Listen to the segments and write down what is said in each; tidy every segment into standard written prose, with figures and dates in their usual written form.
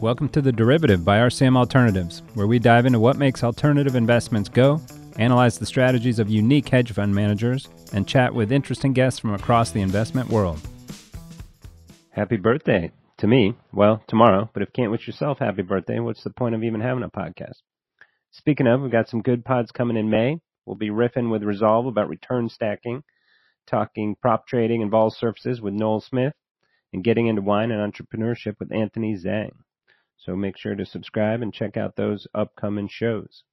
Welcome to The Derivative by RCM Alternatives, where we dive into what makes alternative investments go, analyze the strategies of unique hedge fund managers, and chat with interesting guests from across the investment world. Happy birthday to me. Well, tomorrow, but if you can't wish yourself happy birthday, what's the point of even having a podcast? Speaking of, we've got some good pods coming in May. We'll be riffing with Resolve about return stacking, talking prop trading and vol surfaces with Noel Smith, and getting into wine and entrepreneurship with Anthony Zhang. So make sure to subscribe and check out those upcoming shows.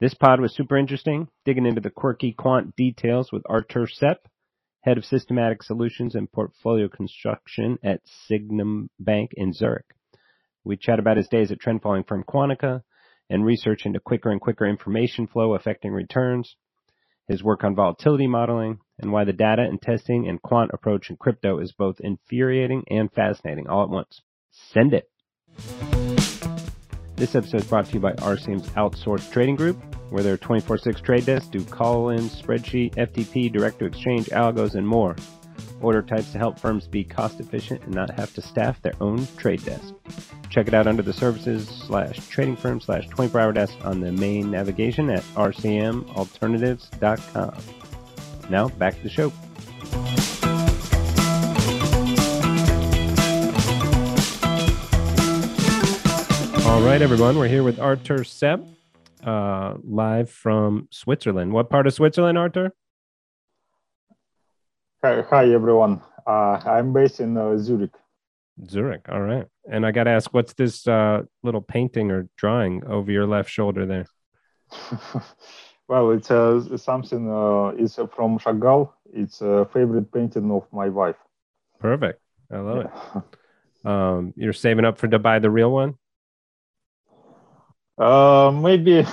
This pod was super interesting, digging into the quirky quant details with Artur Sepp, head of systematic solutions and portfolio construction at Sygnum Bank in Zurich. We chat about his days at trend following firm Quantica and research into quicker and quicker information flow affecting returns, his work on volatility modeling, and why the data and testing and quant approach in crypto is both infuriating and fascinating all at once. Send it. This episode is brought to you by RCM's Outsourced Trading Group, where their 24/6 trade desks do call-ins, spreadsheet, FTP, direct-to-exchange, algos, and more. Order types to help firms be cost-efficient and not have to staff their own trade desk. Check it out under the services/tradingfirm/24hour desk on the main navigation at RCMalternatives.com. Now, back to the show. All right, everyone, we're here with Artur Sepp, live from Switzerland. What part of Switzerland, Artur? Hi, everyone. I'm based in Zurich. Zurich, all right. And I got to ask, what's this little painting or drawing over your left shoulder there? Well, it's something, it's from Chagall. It's a favorite painting of my wife. Perfect. I love it. You're saving up to buy the real one? Maybe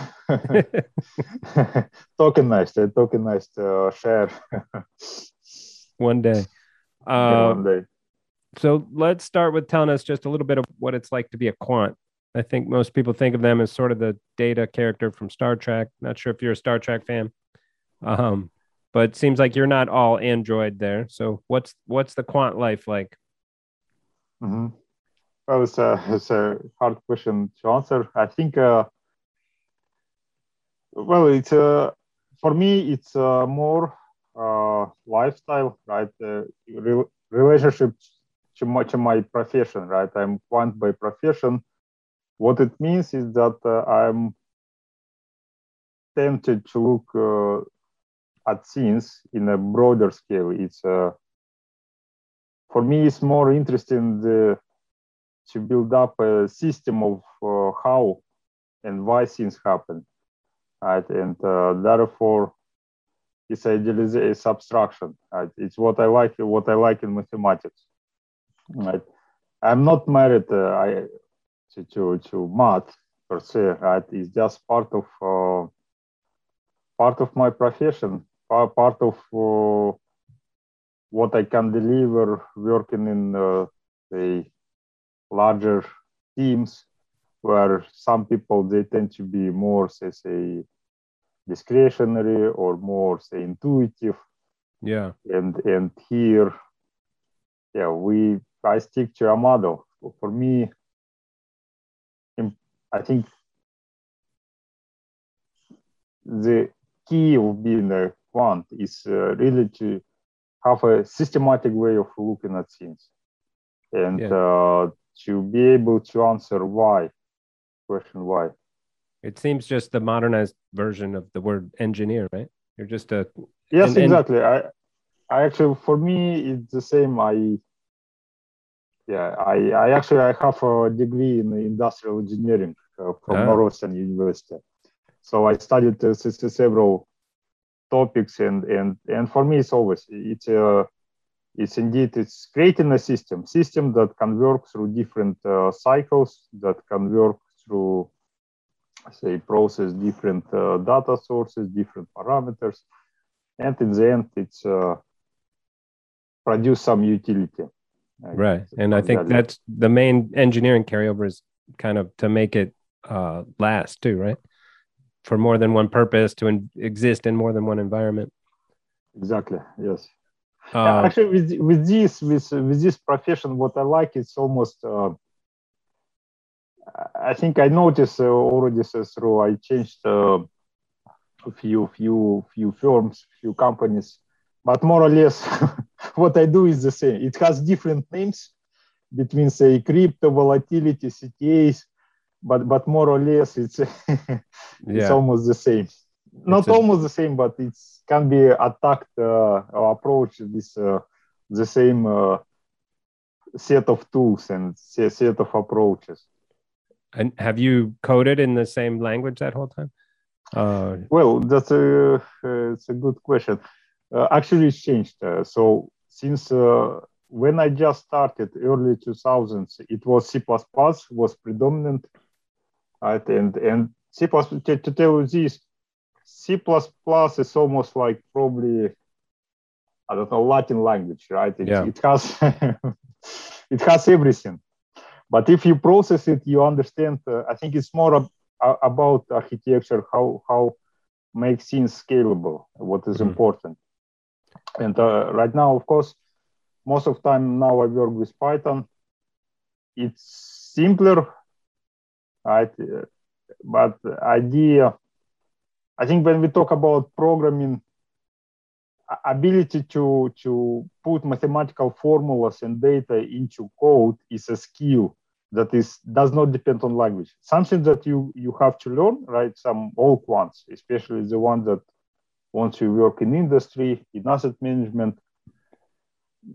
tokenized share. One day. One day. So let's start with telling us just a little bit of what it's like to be a quant. I think most people think of them as sort of the data character from Star Trek. Not sure if you're a Star Trek fan, but it seems like you're not all Android there. So what's the quant life like? Mm-hmm. Well, it's a hard question to answer. I think, it's for me, it's more lifestyle, right? Relationship to my profession, right? I'm quant by profession. What it means is that I'm tempted to look at things in a broader scale. It's for me, it's more interesting to build up a system of how and why things happen, right? And therefore, it's idealization, it's abstraction. Right? It's what I like in mathematics. Right? I'm not married. To math per se, right? It's just part of my profession, part of what I can deliver working in the larger teams, where some people they tend to be more say discretionary or more intuitive. Yeah. And here, yeah, I stick to a model. For me, I think the key of being a quant is really to have a systematic way of looking at things and to be able to answer why, question why. It seems just the modernized version of the word engineer, right? You're just a... Yes, exactly. I actually, for me, it's the same. I have a degree in industrial engineering from Northwestern University. So I studied several topics, and for me it's creating a system that can work through different cycles, that can work through process different data sources, different parameters, and in the end it's produce some utility. Right. And I think that's the main engineering carryover is kind of to make it last too, right? For more than one purpose, to exist in more than one environment. Exactly. Yes. Actually, with this profession, what I like is almost I think I noticed already through I changed a few firms, few companies, but more or less what I do is the same. It has different names between, say, crypto, volatility, CTAs, but more or less it's it's almost the same. Not almost the same, but it can be attacked or approached with the same set of tools and set of approaches. And have you coded in the same language that whole time? Well, that's it's a good question. Actually, it's changed. So since when I just started, early 2000s, it was C++ was predominant, right? And C++, to tell you this, C++ is almost like probably, I don't know, Latin language, right? It has it has everything. But if you process it, you understand. I think it's more about architecture, how make things scalable, what is important. And right now, of course, most of the time now I work with Python. It's simpler, right? But idea, I think when we talk about programming, ability to put mathematical formulas and data into code is a skill that does not depend on language. Something that you have to learn, right? Some old ones, especially the one that wants to work in industry, in asset management.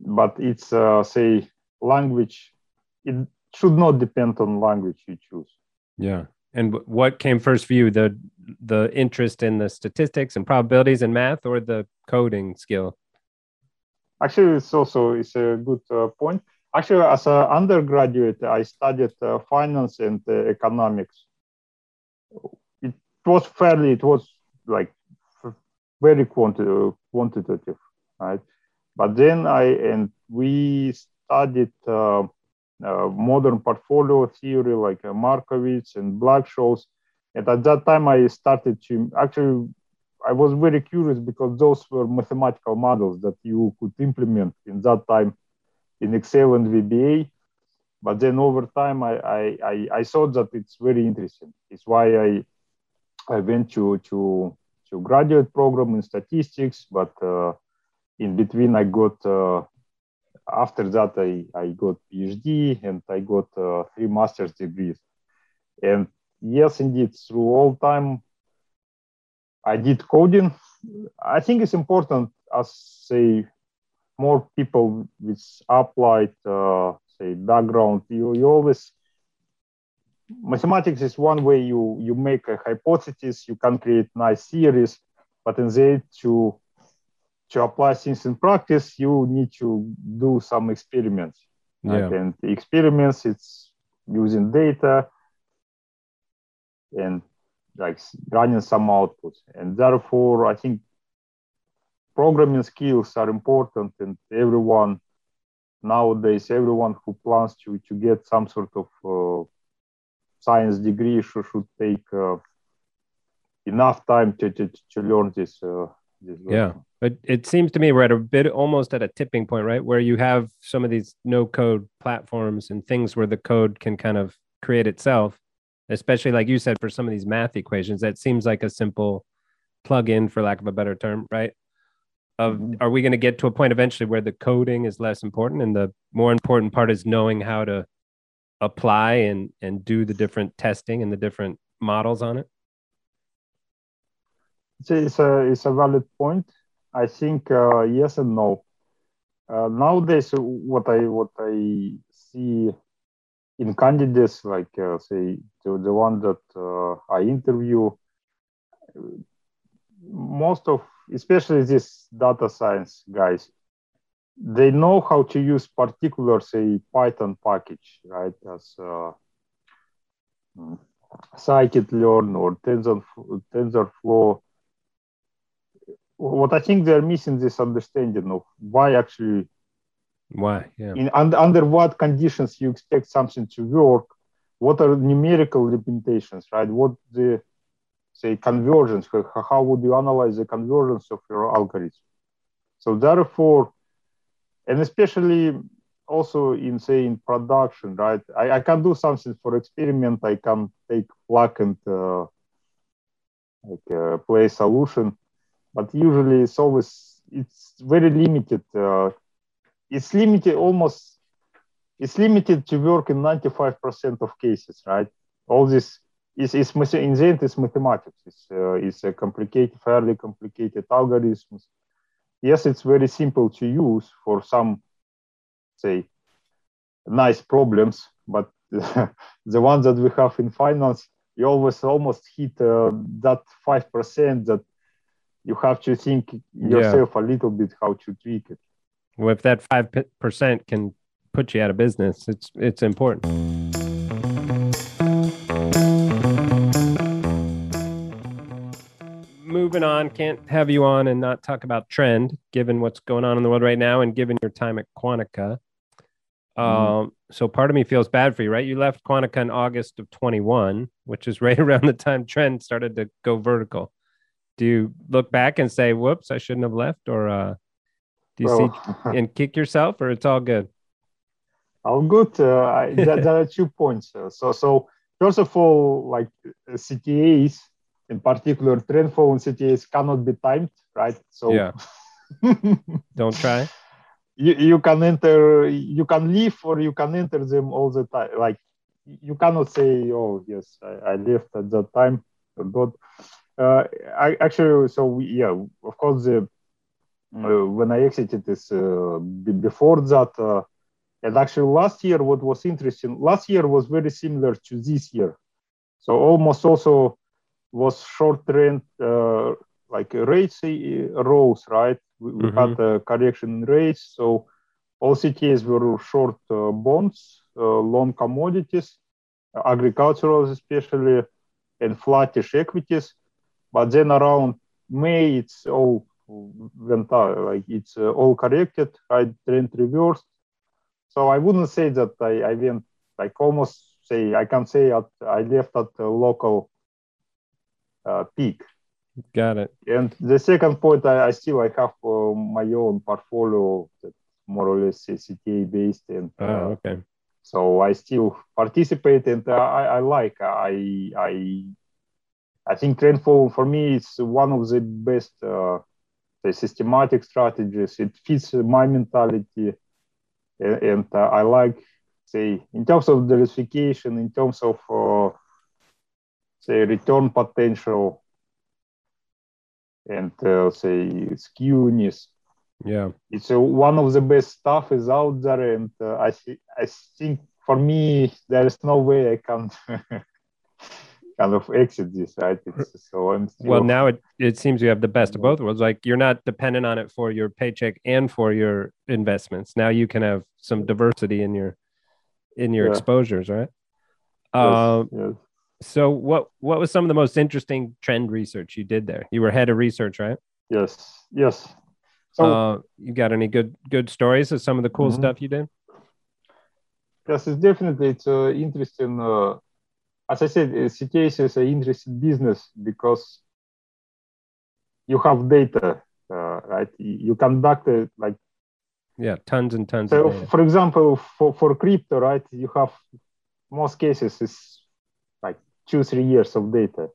But it's, say, language. It should not depend on language you choose. Yeah. And what came first for you, the interest in the statistics and probabilities and math, or the coding skill? Actually, it's a good point. Actually, as an undergraduate, I studied finance and economics. It was like very quantitative, right? But then we studied modern portfolio theory, like Markowitz and Black-Scholes. And at that time, I started to I was very curious because those were mathematical models that you could implement in that time in Excel and VBA. But then over time, I saw that it's very interesting. It's why I went to graduate program in statistics, but in between I got, after that I got PhD and I got 3 master's degrees. And yes, indeed, through all time, I did coding. I think it's important as, say, more people with applied, say, background. You always, mathematics is one way you make a hypothesis, you can create nice theories, but in the end, to apply things in practice, you need to do some experiments. Yeah. Right? And the experiments, it's using data and like running some outputs. And therefore, I think programming skills are important, and everyone nowadays, everyone who plans to get some sort of science degree should take enough time to learn this. Yeah, but it seems to me we're at a bit almost at a tipping point, right? Where you have some of these no-code platforms and things where the code can kind of create itself, especially like you said, for some of these math equations, that seems like a simple plug-in, for lack of a better term, right? Are we going to get to a point eventually where the coding is less important and the more important part is knowing how to apply and do the different testing and the different models on it? It's a valid point. I think yes and no. Nowadays, what I see in candidates, like say the one that I interview, most of, especially these data science guys, they know how to use particular, say, Python package, right? As scikit-learn or TensorFlow. What I think they're missing this understanding of why, yeah. Under what conditions you expect something to work, what are numerical limitations, right? What the, say, convergence, how would you analyze the convergence of your algorithm? So therefore, and especially also in, say, in production, right? I can do something for experiment. I can take plug and play solution, but usually it's always, it's very limited. It's limited almost, it's limited to work in 95% of cases, right? All this is in the end, it's mathematics. It's a complicated, fairly complicated algorithms. Yes, it's very simple to use for some, say, nice problems, but the ones that we have in finance, you always almost hit that 5% that you have to think yourself a little bit how to tweak it. Well, if that 5% can put you out of business, it's important. Moving on, can't have you on and not talk about trend, given what's going on in the world right now and given your time at Quantica. So part of me feels bad for you, right? You left Quantica in August of 21, which is right around the time trend started to go vertical. Do you look back and say, whoops, I shouldn't have left? Or do you see and kick yourself, or it's all good? All good. There are 2 points. So first of all, like CTAs, in particular trend following CTAs, cannot be timed, right? So don't try. You can enter, you can leave, or you can enter them all the time. Like, you cannot say, oh, yes, I left at that time. But of course, when I exited this before that, and actually last year, what was interesting, last year was very similar to this year. So almost also was short trend, like rates rose, right? We had a correction in rates, so all CTAs were short bonds, long commodities, agricultural especially, and flattish equities. But then around May, it's all went out, like it's all corrected, right? Trend reversed. So I wouldn't say that I went, like almost say, I can say I left at a local peak. Got it. And the second point, I have my own portfolio that more or less is CTA based, and so I still participate, and I think trend following for me is one of the best systematic strategies. It fits my mentality, and I like, say, in terms of diversification, in terms of say return potential. And say skewness. Yeah, it's one of the best stuff is out there, and I think for me there is no way I can kind of exit this, right? So I'm still now it seems you have the best of both worlds. Like, you're not dependent on it for your paycheck and for your investments. Now you can have some diversity in your exposures, right? Yes. So what was some of the most interesting trend research you did there? You were head of research, right? Yes. So you got any good stories of some of the cool stuff you did? Yes, it's interesting. As I said, CTAs is an interesting business because you have data, right? You conduct it like... Yeah, tons and tons of data. For example, for crypto, right, you have most cases is 2-3 years of data.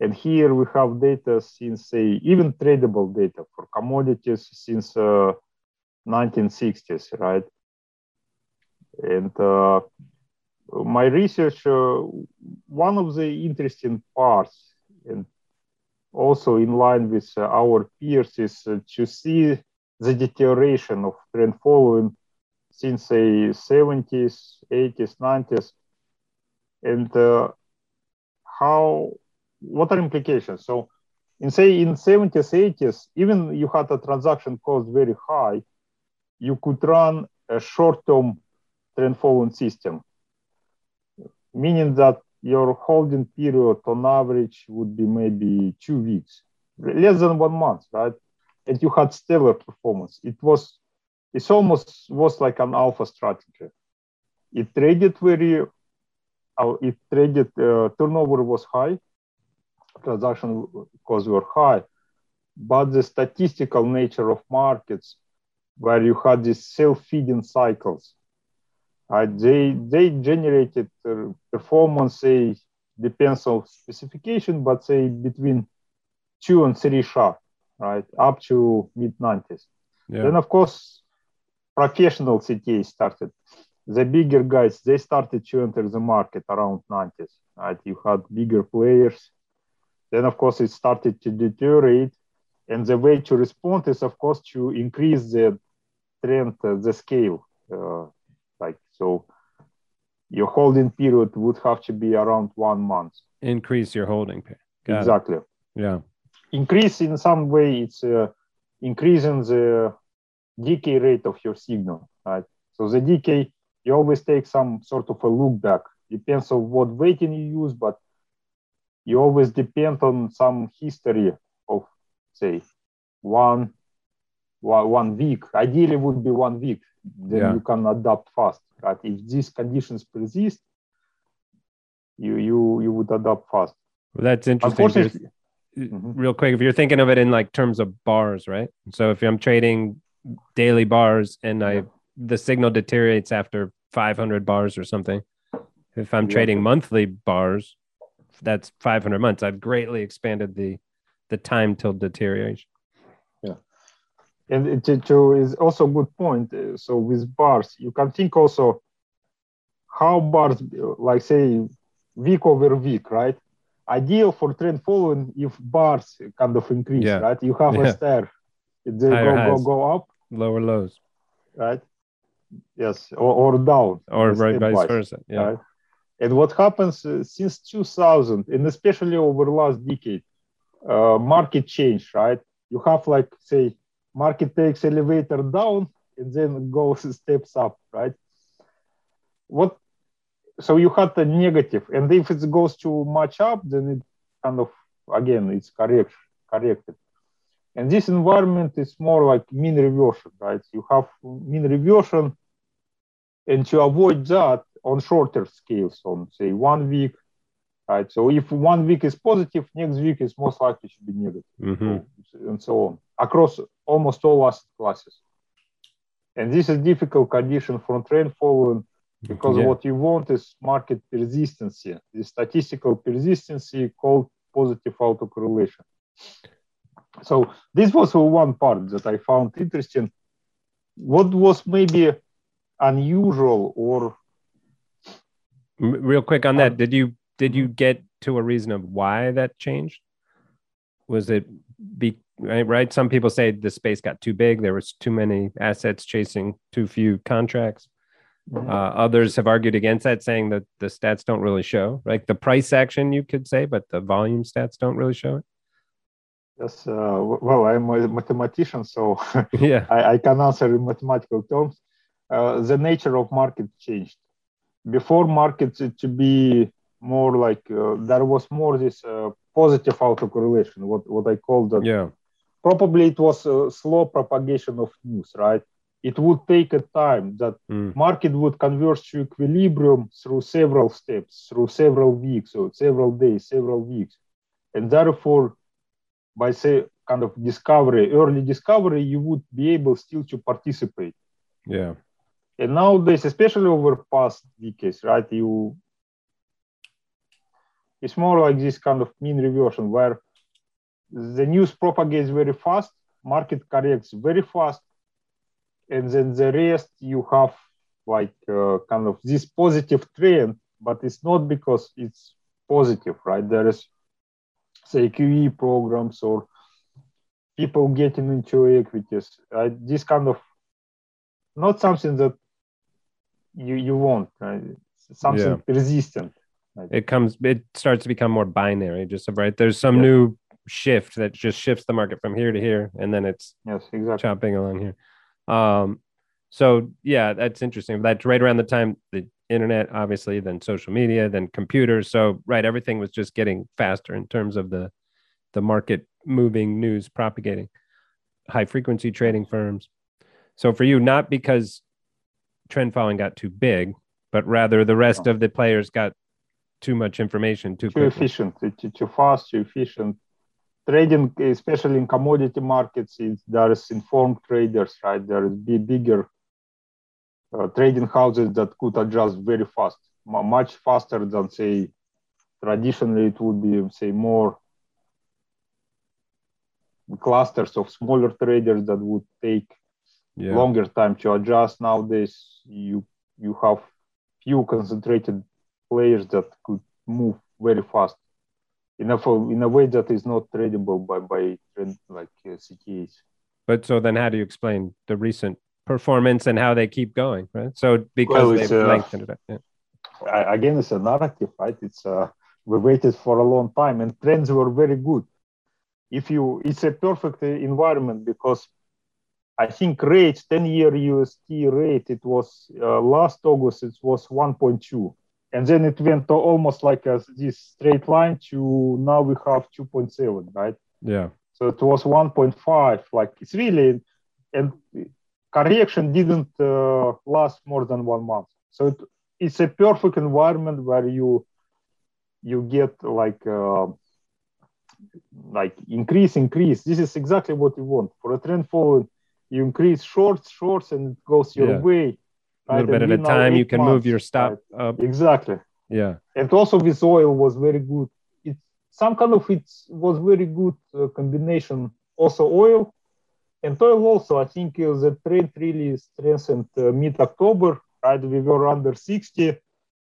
And here we have data since, say, even tradable data for commodities since 1960s, right? And my research, one of the interesting parts, and also in line with our peers, is to see the deterioration of trend following since, say, 70s, 80s, 90s. And what are implications? So in 70s, 80s, even you had a transaction cost very high, you could run a short-term trend following system, meaning that your holding period on average would be maybe 2 weeks, less than 1 month, right? And you had stellar performance. It's almost was like an alpha strategy. It traded, turnover was high, transaction costs were high, but the statistical nature of markets, where you had these self-feeding cycles, They generated performance, say, depends on specification, but say between 2 and 3 sharp, right, up to mid-90s. Yeah. Then, of course, professional CTA started. The bigger guys, they started to enter the market around 90s, right? You had bigger players. Then, of course, it started to deteriorate. And the way to respond is, of course, to increase the trend, the scale. So your holding period would have to be around 1 month. Increase your holding period. Exactly. Yeah. Increase in some way, it's increasing the decay rate of your signal, right? So the decay, you always take some sort of a look back. Depends on what weighting you use, but you always depend on some history of, say, one week. Ideally, would be 1 week. Then you can adapt fast, right? If these conditions persist, you would adapt fast. Well, that's interesting. Unfortunately, real quick, if you're thinking of it in like terms of bars, right? So if I'm trading daily bars and the signal deteriorates after 500 bars or something. If I'm trading monthly bars, that's 500 months. I've greatly expanded the time till deterioration. Yeah. And it is also a good point. So with bars, you can think also how bars, like say, week over week, right? Ideal for trend following if bars kind of increase, right? You have a stair. They go up. Lower lows. Right? Yes, or down. Or right, vice versa. Yeah. Right? And what happens since 2000, and especially over the last decade, market change, right? You have like, say, market takes elevator down and then goes steps up, right? So you had a negative, and if it goes too much up, then it kind of, again, it's corrected. And this environment is more like mean reversion, right? You have mean reversion, and to avoid that on shorter scales, on say 1 week, right? So if 1 week is positive, next week is most likely to be negative, and so on, across almost all asset classes. And this is difficult condition for trend following, because what you want is market persistency, the statistical persistency called positive autocorrelation. So this was one part that I found interesting. What was maybe unusual or... Real quick on that, did you get to a reason of why that changed? Was it, right? Some people say the space got too big. There was too many assets chasing too few contracts. Others have argued against that, saying that the stats don't really show, like the price action you could say, but the volume stats don't really show it. Yes, well, I'm a mathematician, so I can answer in mathematical terms. The nature of market changed. Before markets to be more like, there was more this positive autocorrelation, what I call that. Yeah. Probably it was a slow propagation of news, right? It would take a time that market would converge to equilibrium through several steps, through several weeks, or several days, several weeks. And therefore, by say kind of discovery, early discovery, you would be able still to participate. Yeah. And nowadays, especially over past decades, right? It's more like this kind of mean reversion where the news propagates very fast, market corrects very fast, and then the rest you have like kind of this positive trend, but it's not because it's positive, right? There is say QE programs or people getting into equities, right? This kind of not something that you want, right? Something persistent. Right? It starts to become more binary, just right. There's some new shift that just shifts the market from here to here, and then it's chopping along here. So yeah, that's interesting. That's right around the time the internet, obviously, then social media, then computers. So right, everything was just getting faster in terms of the market moving, news propagating, high frequency trading firms. So for you, not because trend following got too big, but rather the rest of the players got too much information, too quickly. Efficient, too fast, too efficient. Trading, especially in commodity markets, there is informed traders, right? There is bigger trading houses that could adjust very fast, much faster than, say, traditionally it would be, say, more clusters of smaller traders that would take longer time to adjust. Nowadays, you have few concentrated players that could move very fast in a way that is not tradable by like CTAs. But so then how do you explain the recent performance and how they keep going, right? So because they've lengthened it up. Yeah. Again, it's a narrative, right? It's we waited for a long time and trends were very good. It's a perfect environment because I think rates, 10-year UST rate, it was last August, it was 1.2. And then it went to almost like this straight line to now we have 2.7, right? Yeah. So it was 1.5. Like it's really, and correction didn't last more than 1 month. So it's a perfect environment where you get like increase. This is exactly what you want for a trend following. You increase shorts, and it goes your way. Right? A little bit at a time, you can move your stop up. Exactly. Yeah. And also with oil was very good. It was very good combination. Also oil. And oil also, I think the trend really strengthened mid-October. Right? We were under 60.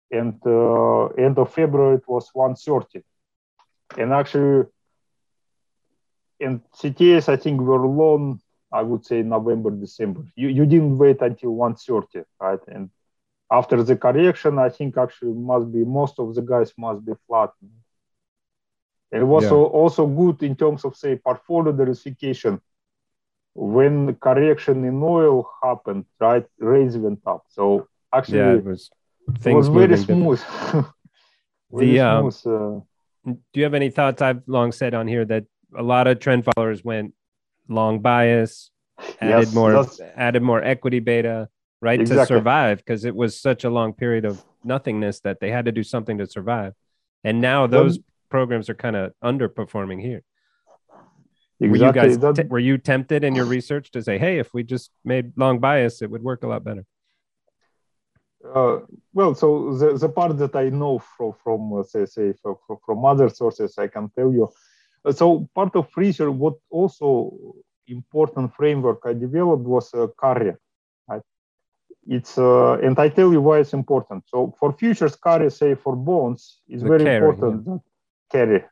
And end of February, it was 130. And actually, and CTAs, I think, were long. I would say November, December. You didn't wait until 130, right? And after the correction, I think actually most of the guys must be flat. It was also good in terms of, say, portfolio diversification. When the correction in oil happened, right, rates went up. So actually, it was very smooth. Do you have any thoughts? I've long said on here that a lot of trend followers went long bias, added more equity beta, right? Exactly. To survive, because it was such a long period of nothingness that they had to do something to survive. And now those programs are kind of underperforming here. Exactly. Were you guys were you tempted in your research to say, hey, if we just made long bias, it would work a lot better? So the part that I know from other sources, I can tell you. So part of research, what also important framework I developed was carry. Right? It's and I tell you why it's important. So for futures carry, say for bonds, is very important. Carry,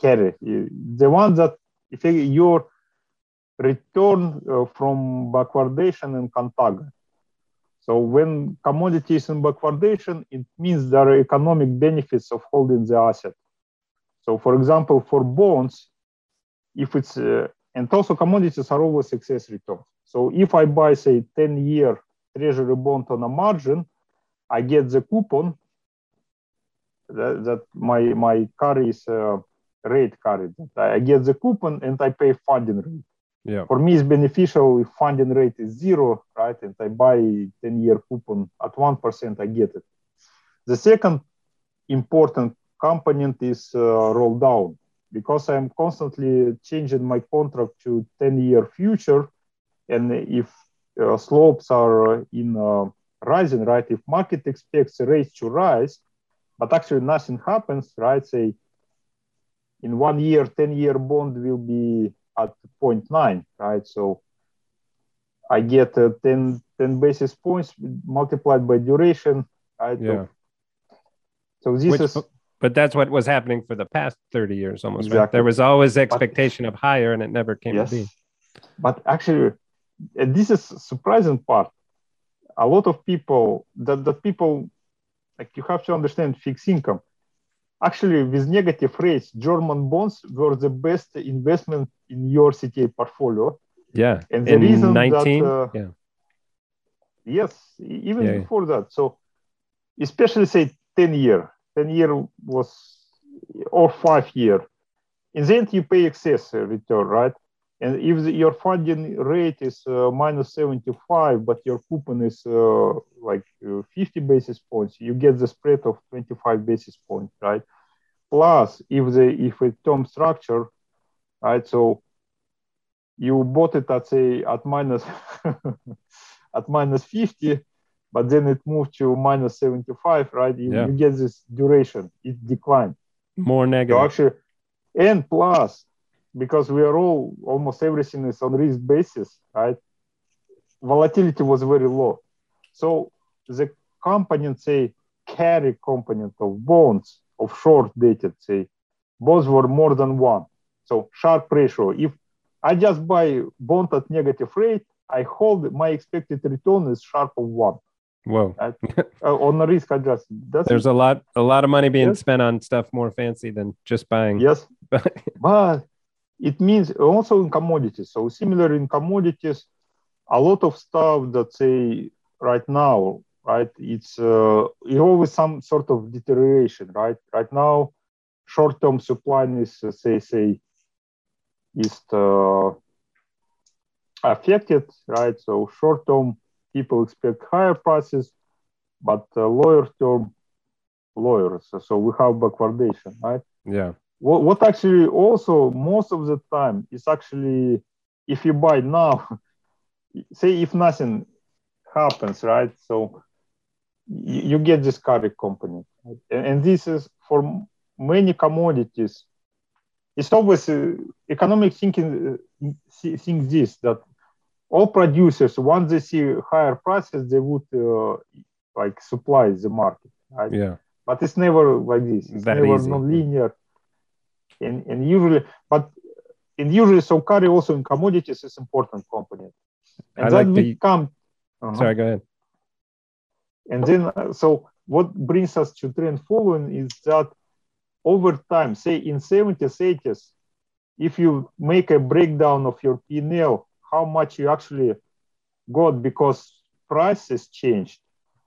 carry. The one that if your return from backwardation and contagion. So when commodities in backwardation, it means there are economic benefits of holding the asset. So, for example, for bonds, if it's and also commodities are always excess return. So, if I buy, say, 10-year treasury bond on a margin, I get the coupon that my carry is rate carry. I get the coupon and I pay funding rate. Yeah. For me, it's beneficial if funding rate is zero, right? And I buy 10-year coupon at 1%, I get it. The second important component is roll down, because I'm constantly changing my contract to 10-year future, and if slopes are in rising, right, if market expects rates to rise, but actually nothing happens, right, say in 1 year, 10-year bond will be at 0.9, right, so I get 10 basis points multiplied by duration, right, so this is... But that's what was happening for the past 30 years almost. Exactly. Right? There was always expectation of higher, and it never came to be. But actually, this is surprising part. A lot of people, like you have to understand fixed income. Actually, with negative rates, German bonds were the best investment in your CTA portfolio. Yeah. And the reason that... before that. So especially, say, 10-year. 10-year was, or 5-year. In the end, you pay excess return, right? And if your funding rate is minus 75, but your coupon is 50 basis points, you get the spread of 25 basis points, right? Plus, if a term structure, right? So you bought it at minus at minus 50, but then it moved to minus 75, right? You get this duration, it declined. More negative. So actually, and plus, because we are all, almost everything is on risk basis, right? Volatility was very low. So the component, say, carry component of bonds, of short dated, say, bonds were more than one. So sharp ratio. If I just buy bond at negative rate, I hold my expected return is sharp of one. Whoa. On the risk adjustment. There's a lot of money being spent on stuff more fancy than just buying. Yes. But it means also in commodities. So similar in commodities, a lot of stuff that say right now, right, it's always some sort of deterioration, right? Right now, short-term supply is is affected, right? So short-term people expect higher prices, but lower-term lawyers. So we have backwardation, right? Yeah. What actually also most of the time is actually if you buy now, say if nothing happens, right? So you get this carry component, right? And this is for many commodities. It's always economic thinking thinks this, that all producers, once they see higher prices, they would supply the market, right? Yeah. But it's never like this. It's never easy. Non-linear, and usually, so carry also in commodities is important component. And I then like we come. Uh-huh. Sorry, go ahead. And then, so what brings us to trend following is that over time, say in 70s, 80s, if you make a breakdown of your P&L, how much you actually got because prices changed,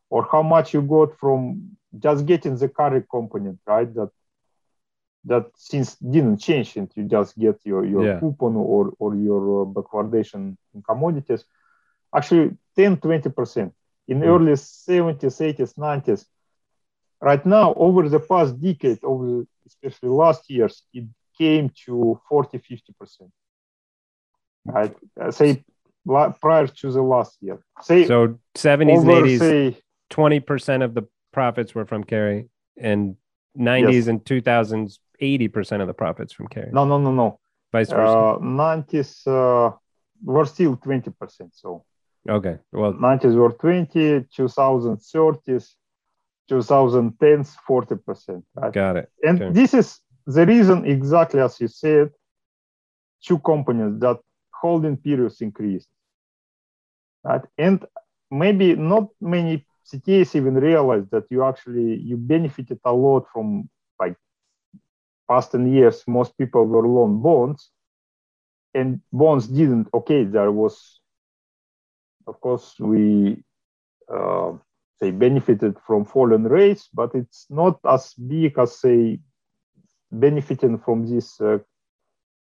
or how much you got from just getting the carry component, right? That since didn't change, and you just get your coupon or your backwardation in commodities. Actually, 10-20% in early 70s, 80s, 90s. Right now, over the past decade, especially last years, it came to 40-50%. Right? Say prior to the last year. Say so 70s and 80s, 20% of the profits were from carry, and 90s and 2000s, 80% of the profits from carry. No. Vice versa. 90s were still 20%. So okay, well, 90s were 20, 2030s, 2010s, 40%. Right? Got it. And this is the reason, exactly as you said, two components that holding periods increased. Right? And maybe not many CTAs even realize that you benefited a lot from past 10 years, most people were long bonds, and bonds didn't. Okay, there was, of course, we they benefited from falling rates, but it's not as big as say benefiting from this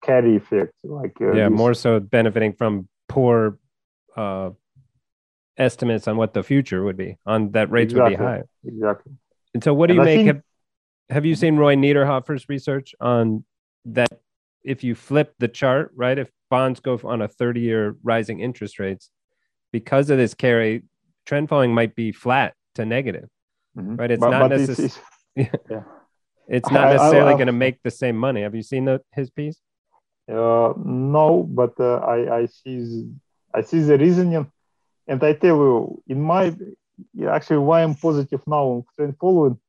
carry effect. More so benefiting from poor estimates on what the future would be, on that rates would be high. Exactly. And so, what do you make? Have you seen Roy Niederhofer's research on that? If you flip the chart, right, if bonds go on a 30-year rising interest rates, because of this carry, trend following might be flat to negative, right? It's not necessarily going to make the same money. Have you seen his piece? No, but I see the reasoning, and I tell you, actually why I'm positive now on trend following.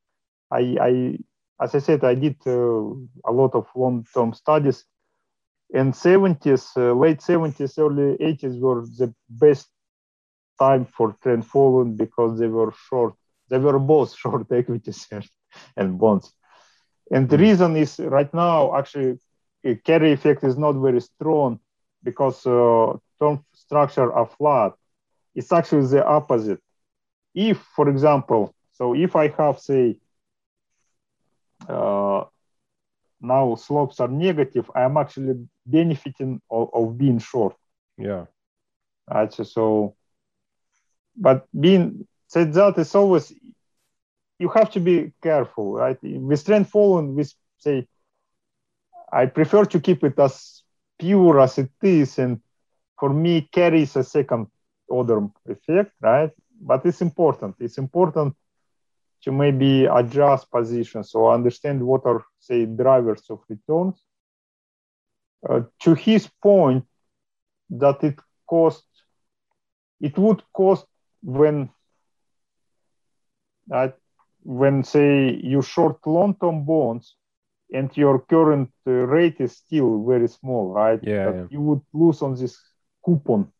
As I said, I did a lot of long-term studies, and late 70s, early 80s were the best time for trend following because they were short. They were both short equities and bonds. And the reason is right now, actually, carry effect is not very strong because term structure are flat. It's actually the opposite. If, for example, if I have, say, now slopes are negative, I'm actually benefiting of being short. Yeah. Right. So, but being said that, it's always, you have to be careful, right? With trend following, I prefer to keep it as pure as it is. And for me, carry is a second order effect, right? But it's important. It's important to maybe adjust positions or understand what are, say, drivers of returns. To his point that it would cost when say you short long-term bonds and your current rate is still very small, right? Yeah, that yeah. You would lose on this coupon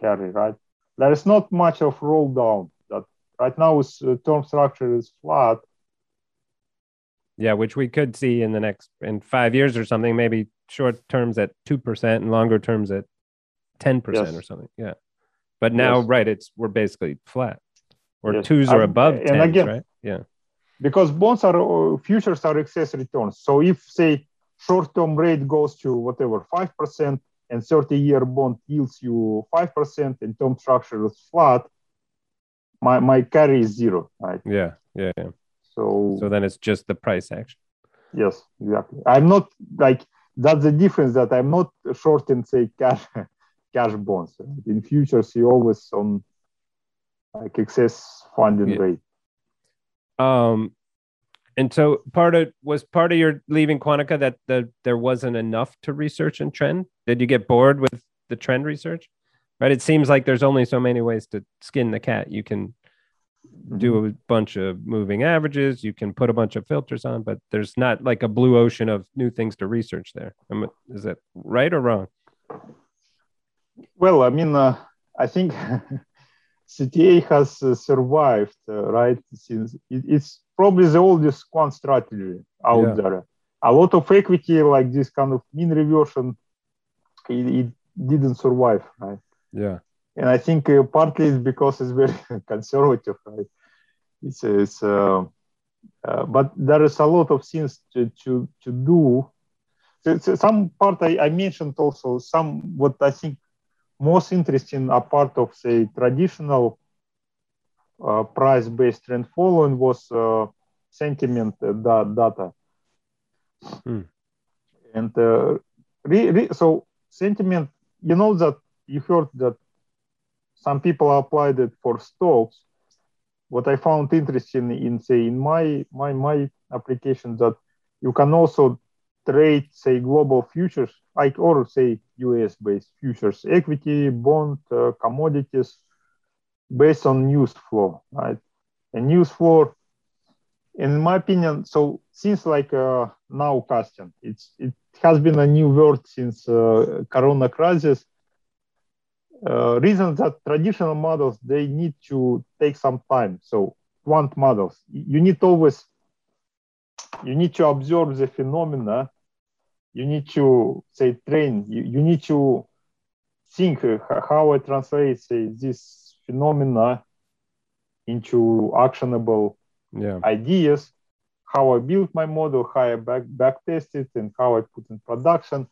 carry, right? There is not much of roll down. That right now is term structure is flat. Yeah, which we could see in the next, in 5 years or something, maybe short terms at 2% and longer terms at 10% yes. or something. Yeah. But now, yes. right, we're basically flat or yes. twos are above 10s, again, right? Yeah. Because bonds are, futures are excess returns. So if, say, short-term rate goes to whatever, 5%, and 30-year bond yields you 5%, and term structure is flat, my carry is zero, right? Yeah, yeah, yeah. So then it's just the price action. Yes, exactly. I'm not, like, that's the difference that I'm not short in, say, cash bonds. In futures, you always on, like, excess funding yeah. rate. And so part of your leaving Quantica that there wasn't enough to research and trend? Did you get bored with the trend research? Right. It seems like there's only so many ways to skin the cat. You can do a bunch of moving averages. You can put a bunch of filters on, but there's not like a blue ocean of new things to research there. Is that right or wrong? Well, I mean, I think CTA has survived, right? Since it's probably the oldest quant strategy out yeah. there. A lot of equity, like this kind of mean reversion, it didn't survive, right? Yeah. And I think partly it's because it's very conservative, right? But there is a lot of things to do. So some part I mentioned also, some what I think most interesting a part of, say, traditional price-based trend following was sentiment data. Hmm. And so sentiment, you know that you heard that some people applied it for stocks. What I found interesting in, say, in my application that you can also trade, say, global futures, like, or say, US-based futures, equity, bond, commodities, based on news flow, right? And news flow, in my opinion, so since like nowcasting, it has been a new word since Corona crisis. Reason that traditional models, they need to take some time. So quant models, you need to observe the phenomena. You need to, say, train. You need to think how I translate, say, this phenomena into actionable yeah. ideas, how I build my model, how I backtest it, and how I put in production.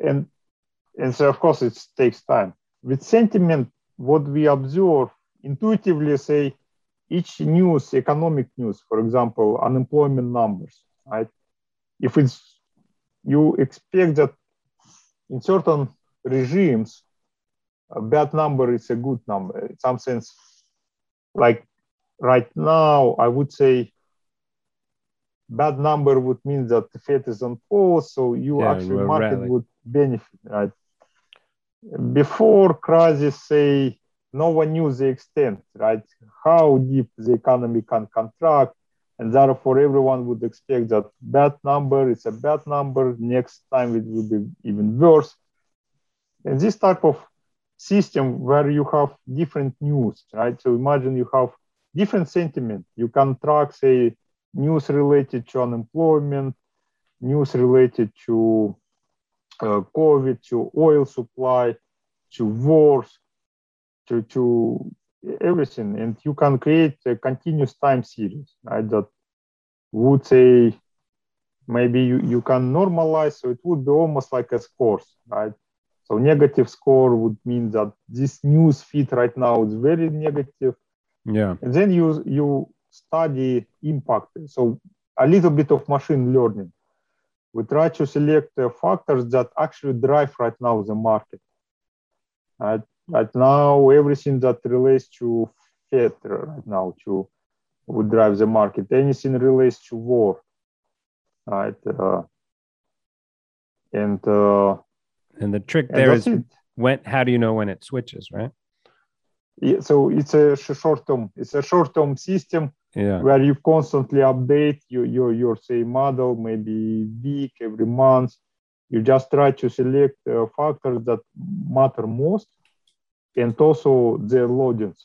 And so, of course, it takes time. With sentiment, what we observe intuitively, say, each news, economic news, for example, unemployment numbers, right? If it's you expect that in certain regimes, a bad number is a good number. In some sense, like right now, I would say bad number would mean that the Fed is on pause, so market rallying. Would benefit, right? Before crisis, say, no one knew the extent, right? How deep the economy can contract. And therefore, everyone would expect that bad number is a bad number. Next time, it will be even worse. And this type of system where you have different news, right? So imagine you have different sentiment. You can track, say, news related to unemployment, news related to COVID, to oil supply, to wars, to everything, and you can create a continuous time series, right? That would say maybe you can normalize, so it would be almost like a score, right? So negative score would mean that this news feed right now is very negative. Yeah. And then you study impact. So a little bit of machine learning. We try to select factors that actually drive right now the market. Right? Right now, everything that relates to fiat right now to would drive the market. Anything relates to war, right? And the trick there is when. How do you know when it switches, right? Yeah, so it's a short-term. It's a short-term system where you constantly update your say model, maybe week, every month. You just try to select factors that matter most, and also their loadings.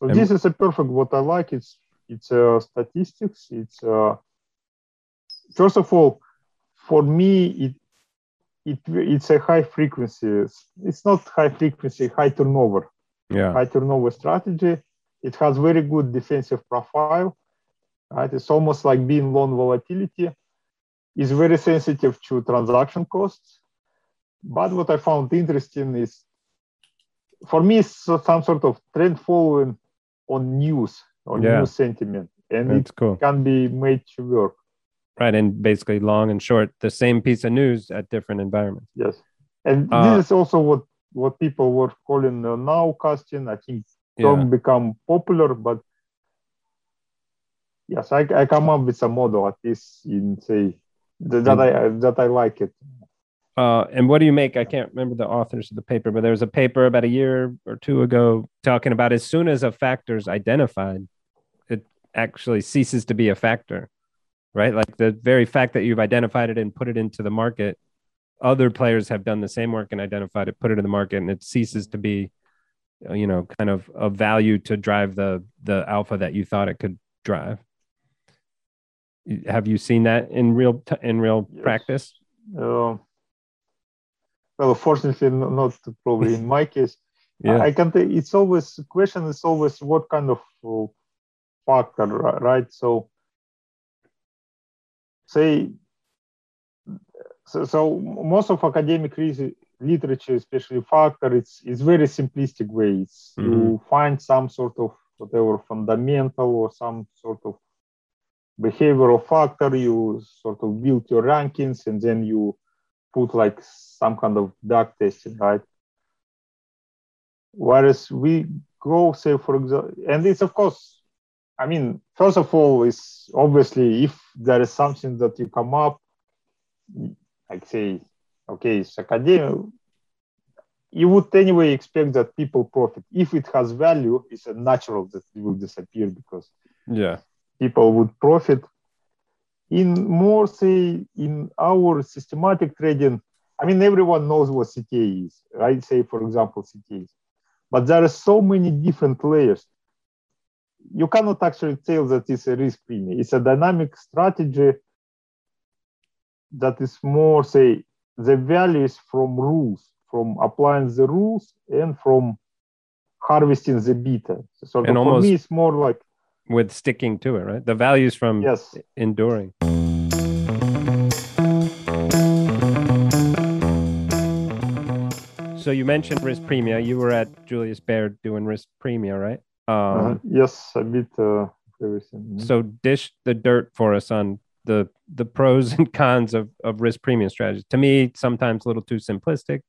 So this is a perfect what I like. It's statistics. It's first of all, for me it's a high frequency. It's not high frequency, high turnover. Yeah. High turnover strategy. It has very good defensive profile. Right. It's almost like being long volatility. It's very sensitive to transaction costs. But what I found interesting is, for me, it's some sort of trend following on news, on news sentiment. And that's cool. Can be made to work. Right, and basically long and short, the same piece of news at different environments. Yes. And this is also what people were calling nowcasting. I think don't become popular, but yes, I come up with a model at least in, say, that I like it. And what do you make? I can't remember the authors of the paper, but there was a paper about a year or two ago talking about as soon as a factor is identified, it actually ceases to be a factor, right? Like the very fact that you've identified it and put it into the market, other players have done the same work and identified it, put it in the market, and it ceases to be, you know, kind of a value to drive the alpha that you thought it could drive. Have you seen that in real practice? Well, fortunately, not probably in my case. I can think it's always the question is always what kind of factor, right? So, most of academic literature, especially factor, it's very simplistic way. It's you find some sort of whatever fundamental or some sort of behavioral factor. You sort of build your rankings and then you put like some kind of duck testing, right? Whereas we go, say, for example, and it's of course, I mean, first of all, is obviously if there is something that you come up, like say, okay, it's academic, you would anyway expect that people profit. If it has value, it's natural that it will disappear because people would profit. In more, say, in our systematic trading, I mean, everyone knows what CTA is, right? Say, for example, CTAs. But there are so many different layers. You cannot actually tell that it's a risk premium. It's a dynamic strategy that is more, say, the value is from rules, from applying the rules and from harvesting the beta. So for me, it's more like with sticking to it, right? The values from enduring. So you mentioned risk premia. You were at Julius Baer doing risk premia, right? Yes, a bit. So dish the dirt for us on the pros and cons of risk premia strategies. To me, sometimes a little too simplistic.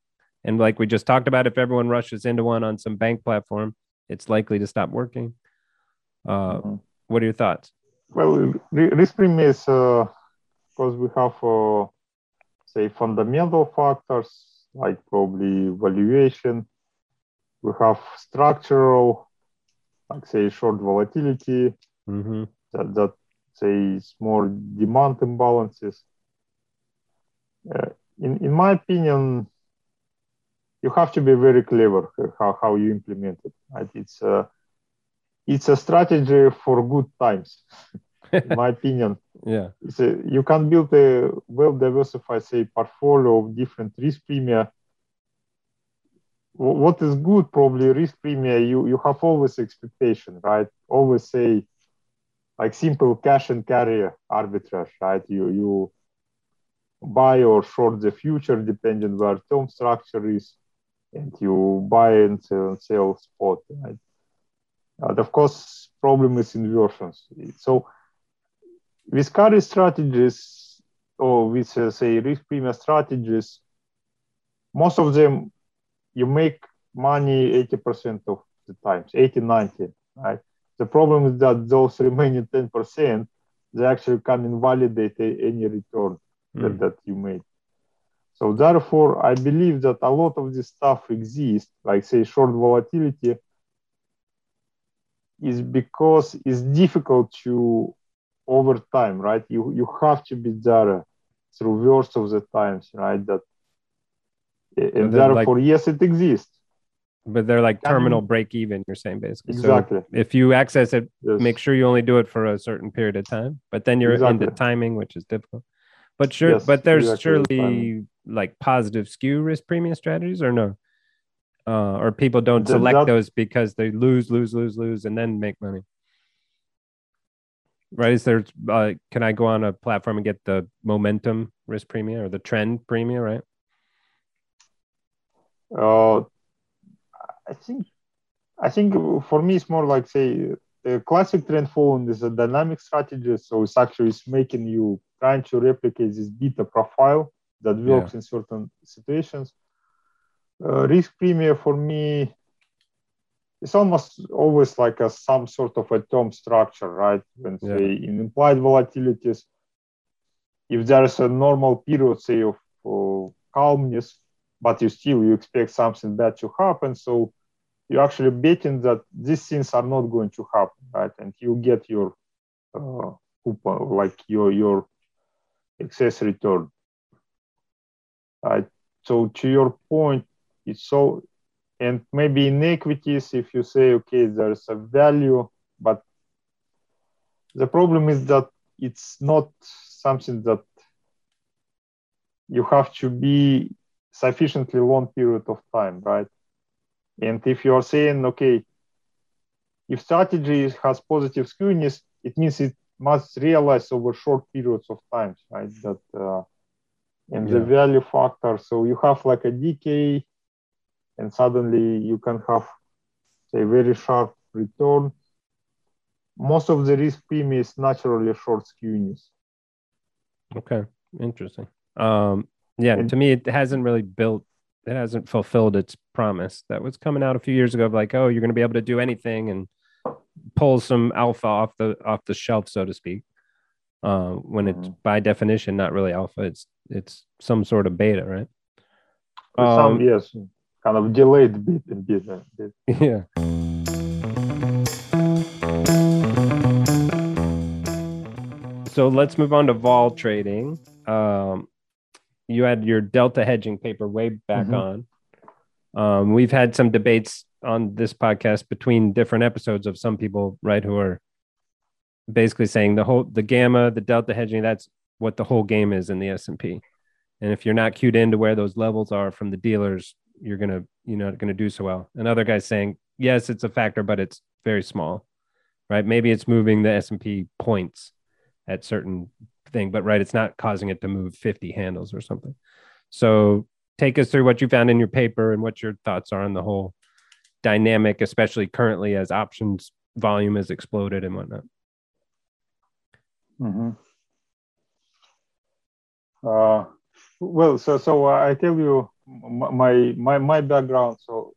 And like we just talked about, if everyone rushes into one on some bank platform, it's likely to stop working. What are your thoughts? Well, risk premium is because we have, say, fundamental factors like probably valuation. We have structural, like say, short volatility. That say it's more demand imbalances. In my opinion, you have to be very clever how you implement it. Right? It's a strategy for good times, in my opinion. You can build a well-diversified, say, portfolio of different risk premia. What is good, probably risk premia, you have always expectation, right? Always say, like simple cash and carry arbitrage, right? You buy or short the future depending where term structure is, and you buy and sell spot, right? And of course, problem is inversions. So with carry strategies or with, say, risk premium strategies, most of them you make money 80% of the times, 80-90, right? The problem is that those remaining 10%, they actually can invalidate any return that you made. So therefore, I believe that a lot of this stuff exists, like say short volatility, is because it's difficult to over time, right? You have to be there through worst of the times, right? That and therefore, like, yes, it exists. But they're like terminal break even, you're saying, basically. Exactly. So if you access it, make sure you only do it for a certain period of time. But then you're into timing, which is difficult. But sure, but there's surely like positive skew risk premium strategies, or no? Or people don't select those because they lose, and then make money. Right? Is there? Can I go on a platform and get the momentum risk premium or the trend premium? Right? I think for me it's more like, say, the classic trend following is a dynamic strategy. So it's actually making you trying to replicate this beta profile that works in certain situations. Risk premium for me, it's almost always like some sort of a term structure, right? When say in implied volatilities, if there is a normal period, say of calmness, but you expect something bad to happen, so you're actually betting that these things are not going to happen, right? And you get your coupon, like your excess return, right? So to your point, it's so, and maybe in equities, if you say, okay, there's a value, but the problem is that it's not something that you have to be sufficiently long period of time, right? And if you're saying, okay, if strategy has positive skewness, it means it must realize over short periods of time, right? That the value factor, so you have like a decay, and suddenly you can have a very sharp return. Most of the risk premium is naturally short skewness. Okay, interesting. And to me, it hasn't fulfilled its promise that was coming out a few years ago of like, oh, you're going to be able to do anything and pull some alpha off the shelf, so to speak. When it's by definition not really alpha, it's some sort of beta, right? Kind of delayed beta. Yeah. So let's move on to vol trading. You had your delta hedging paper way back on. We've had some debates on this podcast between different episodes of some people, right, who are basically saying the gamma, the delta hedging, that's what the whole game is in the S&P. And if you're not cued into where those levels are from the dealers, you're not gonna do so well. And other guys saying, yes, it's a factor, but it's very small, right? Maybe it's moving the S&P points at certain thing, but right, it's not causing it to move 50 handles or something. So take us through what you found in your paper and what your thoughts are on the whole dynamic, especially currently as options volume has exploded and whatnot. Well, so I tell you my background. So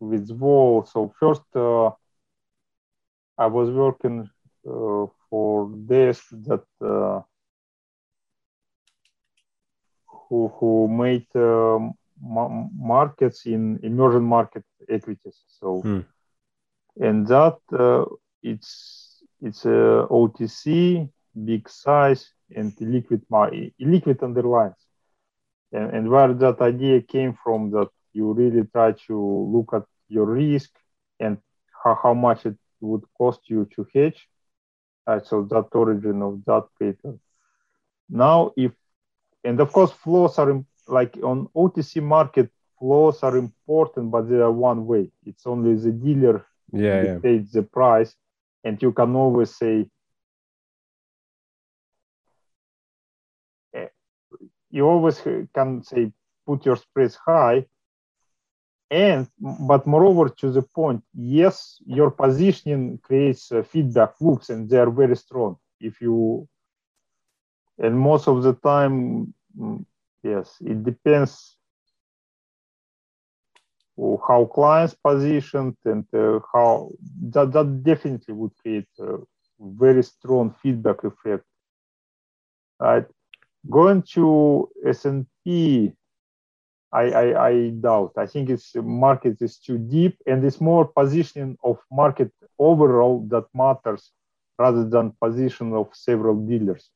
with vol, so first I was working for this that who made markets in emerging market equities. So and that it's a OTC, big size, and illiquid underlines. And where that idea came from, that you really try to look at your risk and how much it would cost you to hedge. So that origin of that paper. Now, of course, flows are like on OTC market, flows are important, but they are one way. It's only the dealer dictates the price, and you can always say, put your spreads high. But moreover, to the point, yes, your positioning creates feedback loops, and they are very strong. And most of the time, yes, it depends. how clients positioned, and how that definitely would create a very strong feedback effect. Right. Going to S&P, I doubt. I think its market is too deep, and it's more positioning of market overall that matters rather than position of several dealers.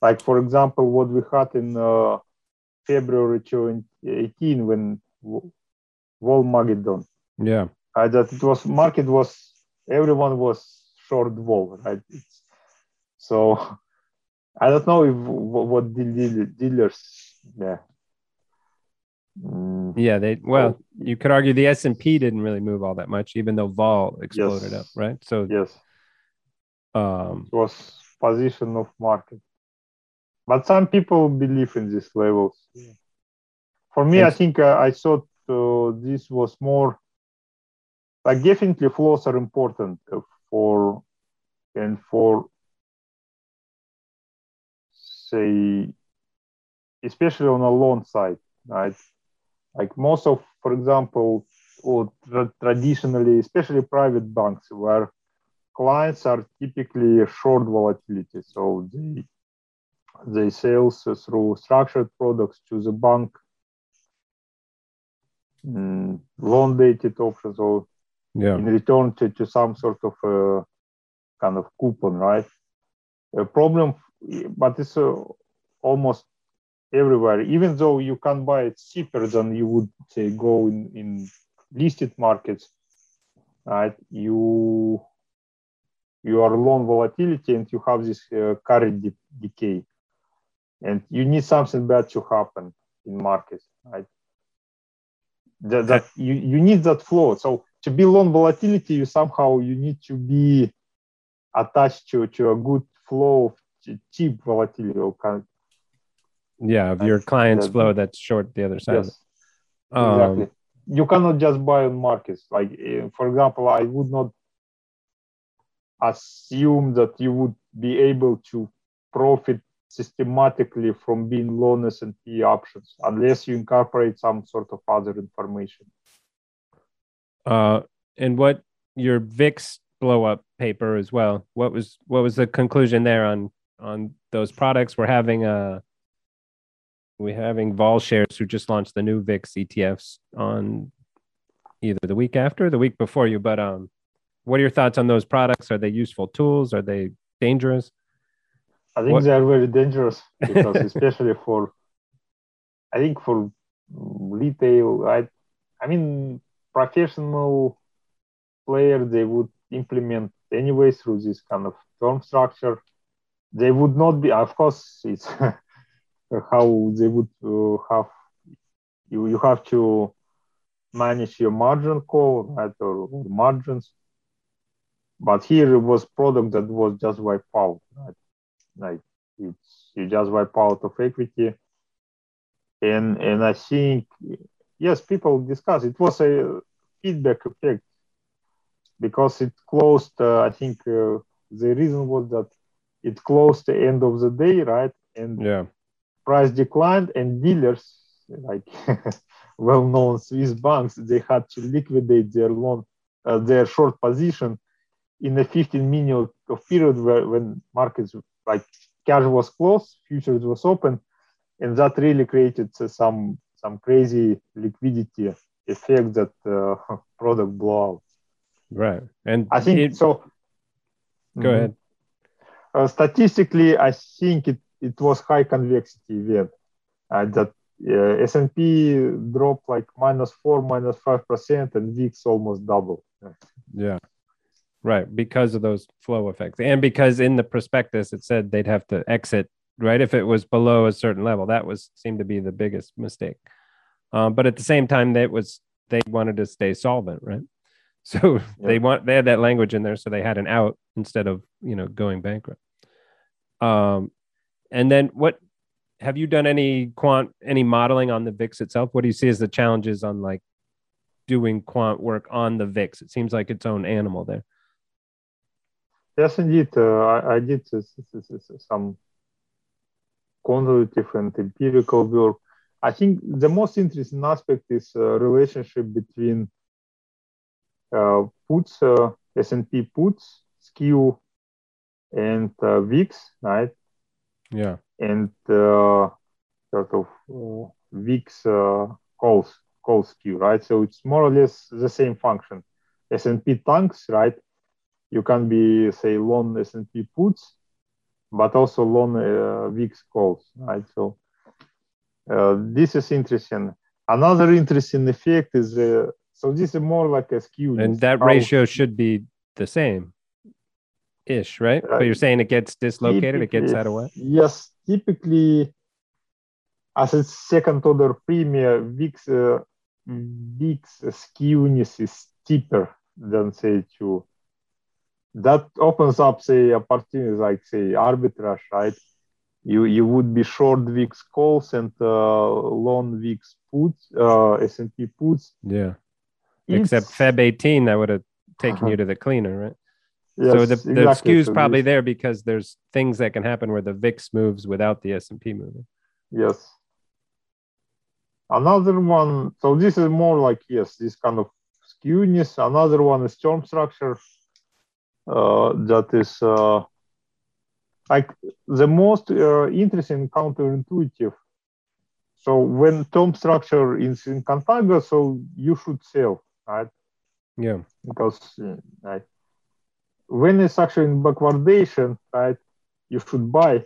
Like, for example, what we had in February 2018 when Wallmageddon. Yeah. That it was, market was, everyone was short wall, right? It's, so I don't know if what dealers, yeah. Yeah, they, well, you could argue the S&P didn't really move all that much, even though vol exploded up, right? So yes, it was position of market, but some people believe in these levels. Yeah. For me, I think I thought this was more like, definitely flows are important for say, especially on a loan side, right? Like most of, for example, or traditionally, especially private banks, where clients are typically short volatility. So they sales through structured products to the bank, long dated options, or in return to some sort of kind of coupon, right? A problem, but it's almost everywhere, even though you can buy it cheaper than you would, say, go in listed markets, right? You are long volatility, and you have this carry decay, and you need something bad to happen in markets, right? That you need that flow. So to be long volatility, you somehow you need to be attached to a good flow of cheap volatility, or kind of, of your client's flow that's short the other side. Yes, exactly. You cannot just buy on markets. Like, for example, I would not assume that you would be able to profit systematically from being long S&P options unless you incorporate some sort of other information. And what your VIX blow up paper as well, what was the conclusion there on those products? We're having Vol Shares, who just launched the new VIX ETFs on either the week after or the week before you. But what are your thoughts on those products? Are they useful tools? Are they dangerous? I think they are very dangerous, because especially for retail, I mean, professional player, they would implement anyway through this kind of term structure. They would not be, of course, it's how they would have, you have to manage your margin call, right, or margins. But here it was product that was just wiped out, right? Like, it's, you just wipe out of equity. And I think, yes, people discuss, it was a feedback effect, because it closed, I think the reason was that it closed the end of the day, right? And price declined, and dealers, like well-known Swiss banks, they had to liquidate their short position in a 15-minute period when markets, like, cash was closed, futures was open, and that really created some crazy liquidity effect that product blew out. Right, and I think it, so. Go ahead. Statistically, I think it was high convexity event. That S&P dropped like -4%, -5%, and VIX almost double. Yeah. Right, because of those flow effects. And because in the prospectus, it said they'd have to exit, right, if it was below a certain level. That seemed to be the biggest mistake. But at the same time, they wanted to stay solvent, right? So they had that language in there, so they had an out instead of, going bankrupt. And then have you done any modeling on the VIX itself? What do you see as the challenges on, like, doing quant work on the VIX? It seems like its own animal there. Yes, indeed. I did some quantitative and empirical work. I think the most interesting aspect is relationship between puts, S&P puts, skew, and VIX, right? Yeah. And sort of VIX calls skew, right? So it's more or less the same function. S&P tanks, right? You can be, say, long S&P puts, but also long VIX calls, right? So this is interesting. Another interesting effect is so this is more like a skew. And that ratio should be the same ish, right? But you're saying it gets dislocated, it gets out of whack? Yes, typically as a second order premium, VIX skewness is steeper than say two. That opens up say opportunities like say arbitrage, right? You would be short VIX calls and long VIX puts, S&P puts. Yeah. It's, except Feb 18, that would have taken you to the cleaner, right? Yes, so the exactly. Skew's so probably there because there's things that can happen where the VIX moves without the S&P moving. Yes. Another one, so this is more like, yes, this kind of skewness. Another one is term structure. That is like the most interesting counterintuitive. So when term structure is in Quantica, so you should sell, right? Yeah. Because right, when it's actually in backwardation, right, you should buy,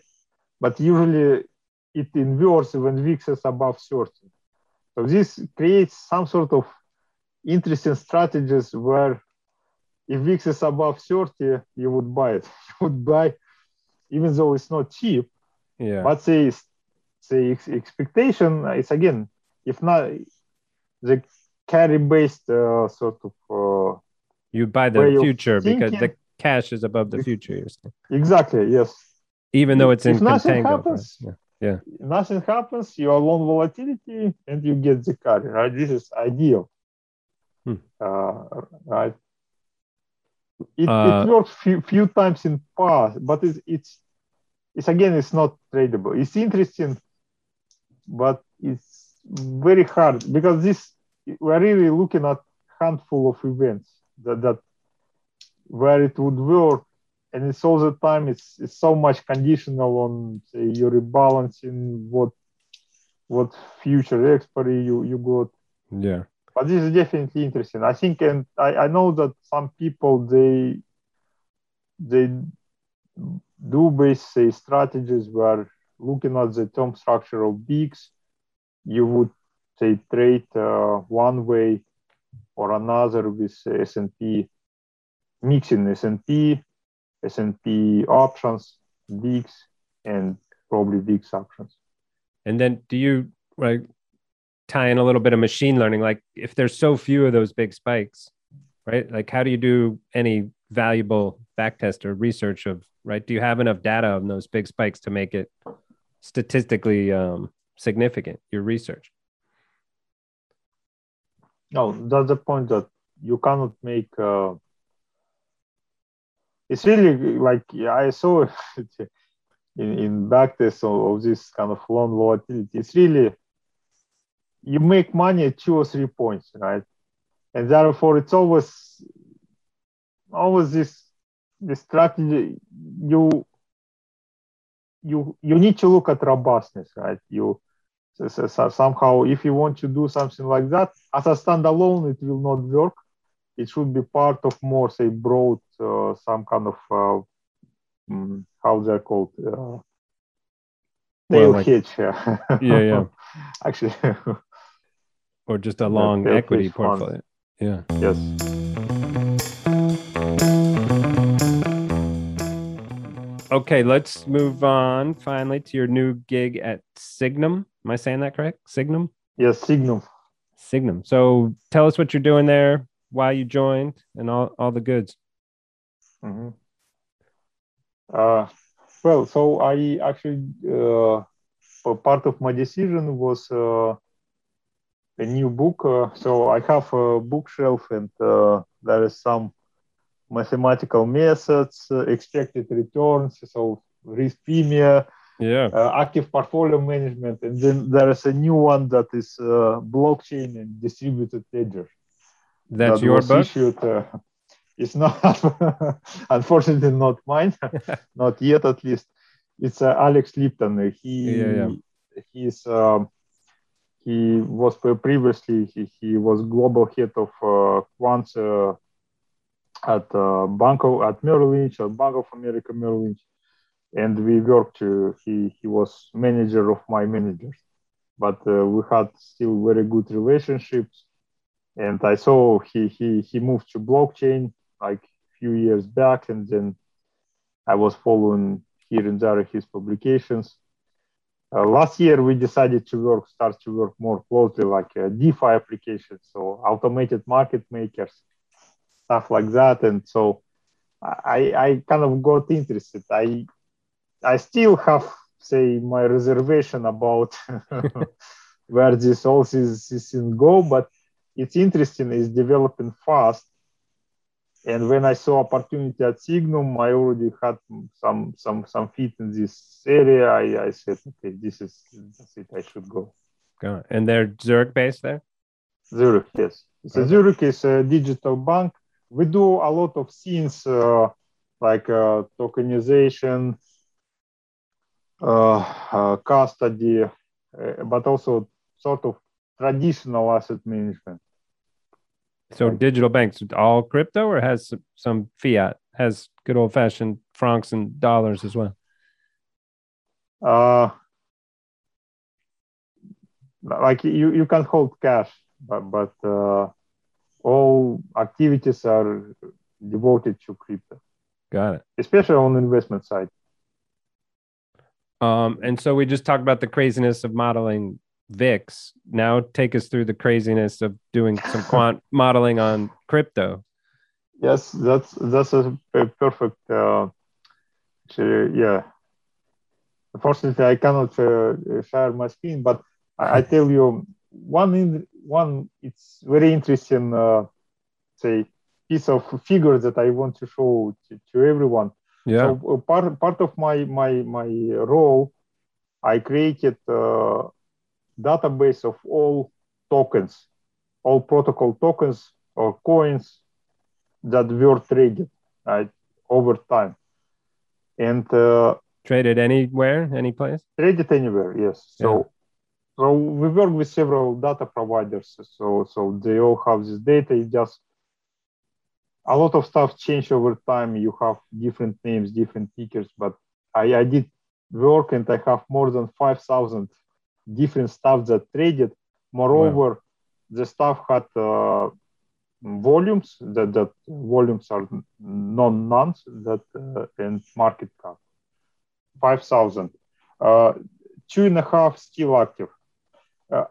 but usually it inverts when VIX is above 30. So this creates some sort of interesting strategies where if VIX is above 30, you would buy it. You would buy, even though it's not cheap. Yeah. But say expectation is again, if not the carry-based sort of. You buy the future because the cash is above the future. You're saying. Exactly. Yes. Even though it's in contango. Right? Yeah. Nothing happens. You are long volatility, and you get the carry. Right. This is ideal. Hmm. Right. It worked few times in past, but it's again it's not tradable. It's interesting, but it's very hard because this we're really looking at handful of events that where it would work, and it's all the time it's so much conditional on say, your rebalancing, what future expiry you got. Yeah. But this is definitely interesting, I think, and I know that some people they do base say strategies where looking at the term structure of VIX, you would say trade one way or another with S&P, mixing S&P options, VIX, and probably VIX options. And then do you like? Tie in a little bit of machine learning, like if there's so few of those big spikes, right? Like how do you do any valuable backtest or research of, right? Do you have enough data on those big spikes to make it statistically significant, your research? No, that's the point that you cannot make, it's really like I saw in backtest of this kind of long volatility, it's really, you make money at 2 or 3 points, right? And therefore, it's always this strategy. You need to look at robustness, right? So somehow, if you want to do something like that, as a standalone, it will not work. It should be part of more, say, broad, some kind of, how they're called, tail hedge. Yeah. Actually. Or just a long equity portfolio. Yeah. Yes. Okay, let's move on finally to your new gig at Sygnum. Am I saying that correct? Sygnum? Yes, Sygnum. So tell us what you're doing there, why you joined, and all the goods. Mm-hmm. Well, so I actually, part of my decision was... a new book. So I have a bookshelf and there is some mathematical methods, expected returns, so risk premia, active portfolio management, and then there is a new one that is blockchain and distributed ledger. That's your book? It's not, unfortunately, not mine, not yet at least. It's Alex Lipton. He was previously he was global head of Quantica at Merrill Lynch, at Bank of America Merrill Lynch, and we worked. He was manager of my managers, but we had still very good relationships. And I saw he moved to blockchain like a few years back, and then I was following here and there his publications. Last year, we decided to start to work more closely, like DeFi applications, so automated market makers, stuff like that. And so I kind of got interested. I still have, say, my reservation about where this all is in go, but it's interesting. It's developing fast. And when I saw opportunity at Sygnum, I already had some feet in this area. I said, okay, that's it. I should go. And they're Zurich based there? Zurich, yes. So Zurich is a digital bank. We do a lot of things like tokenization, custody, but also sort of traditional asset management. So digital banks, all crypto, or has some fiat? Has good old-fashioned francs and dollars as well? Like you can hold cash, but all activities are devoted to crypto. Got it. Especially on the investment side. And so we just talked about the craziness of modeling VIX. Now take us through the craziness of doing some quant modeling on crypto. Yes, that's a perfect. Unfortunately, I cannot share my screen, but I tell you one. It's very interesting, say, piece of figure that I want to show to everyone. Yeah. So part of my role, I created. Database of all tokens, all protocol tokens or coins that were traded over time. And traded anywhere, any place? Traded anywhere, yes. Yeah. So we work with several data providers. So they all have this data. It's just a lot of stuff changed over time. You have different names, different tickers, but I did work and I have more than 5,000 different stuff that traded. Moreover, the stuff had volumes. That volumes are nonce. That and market cap 5,000. 2.5 still active.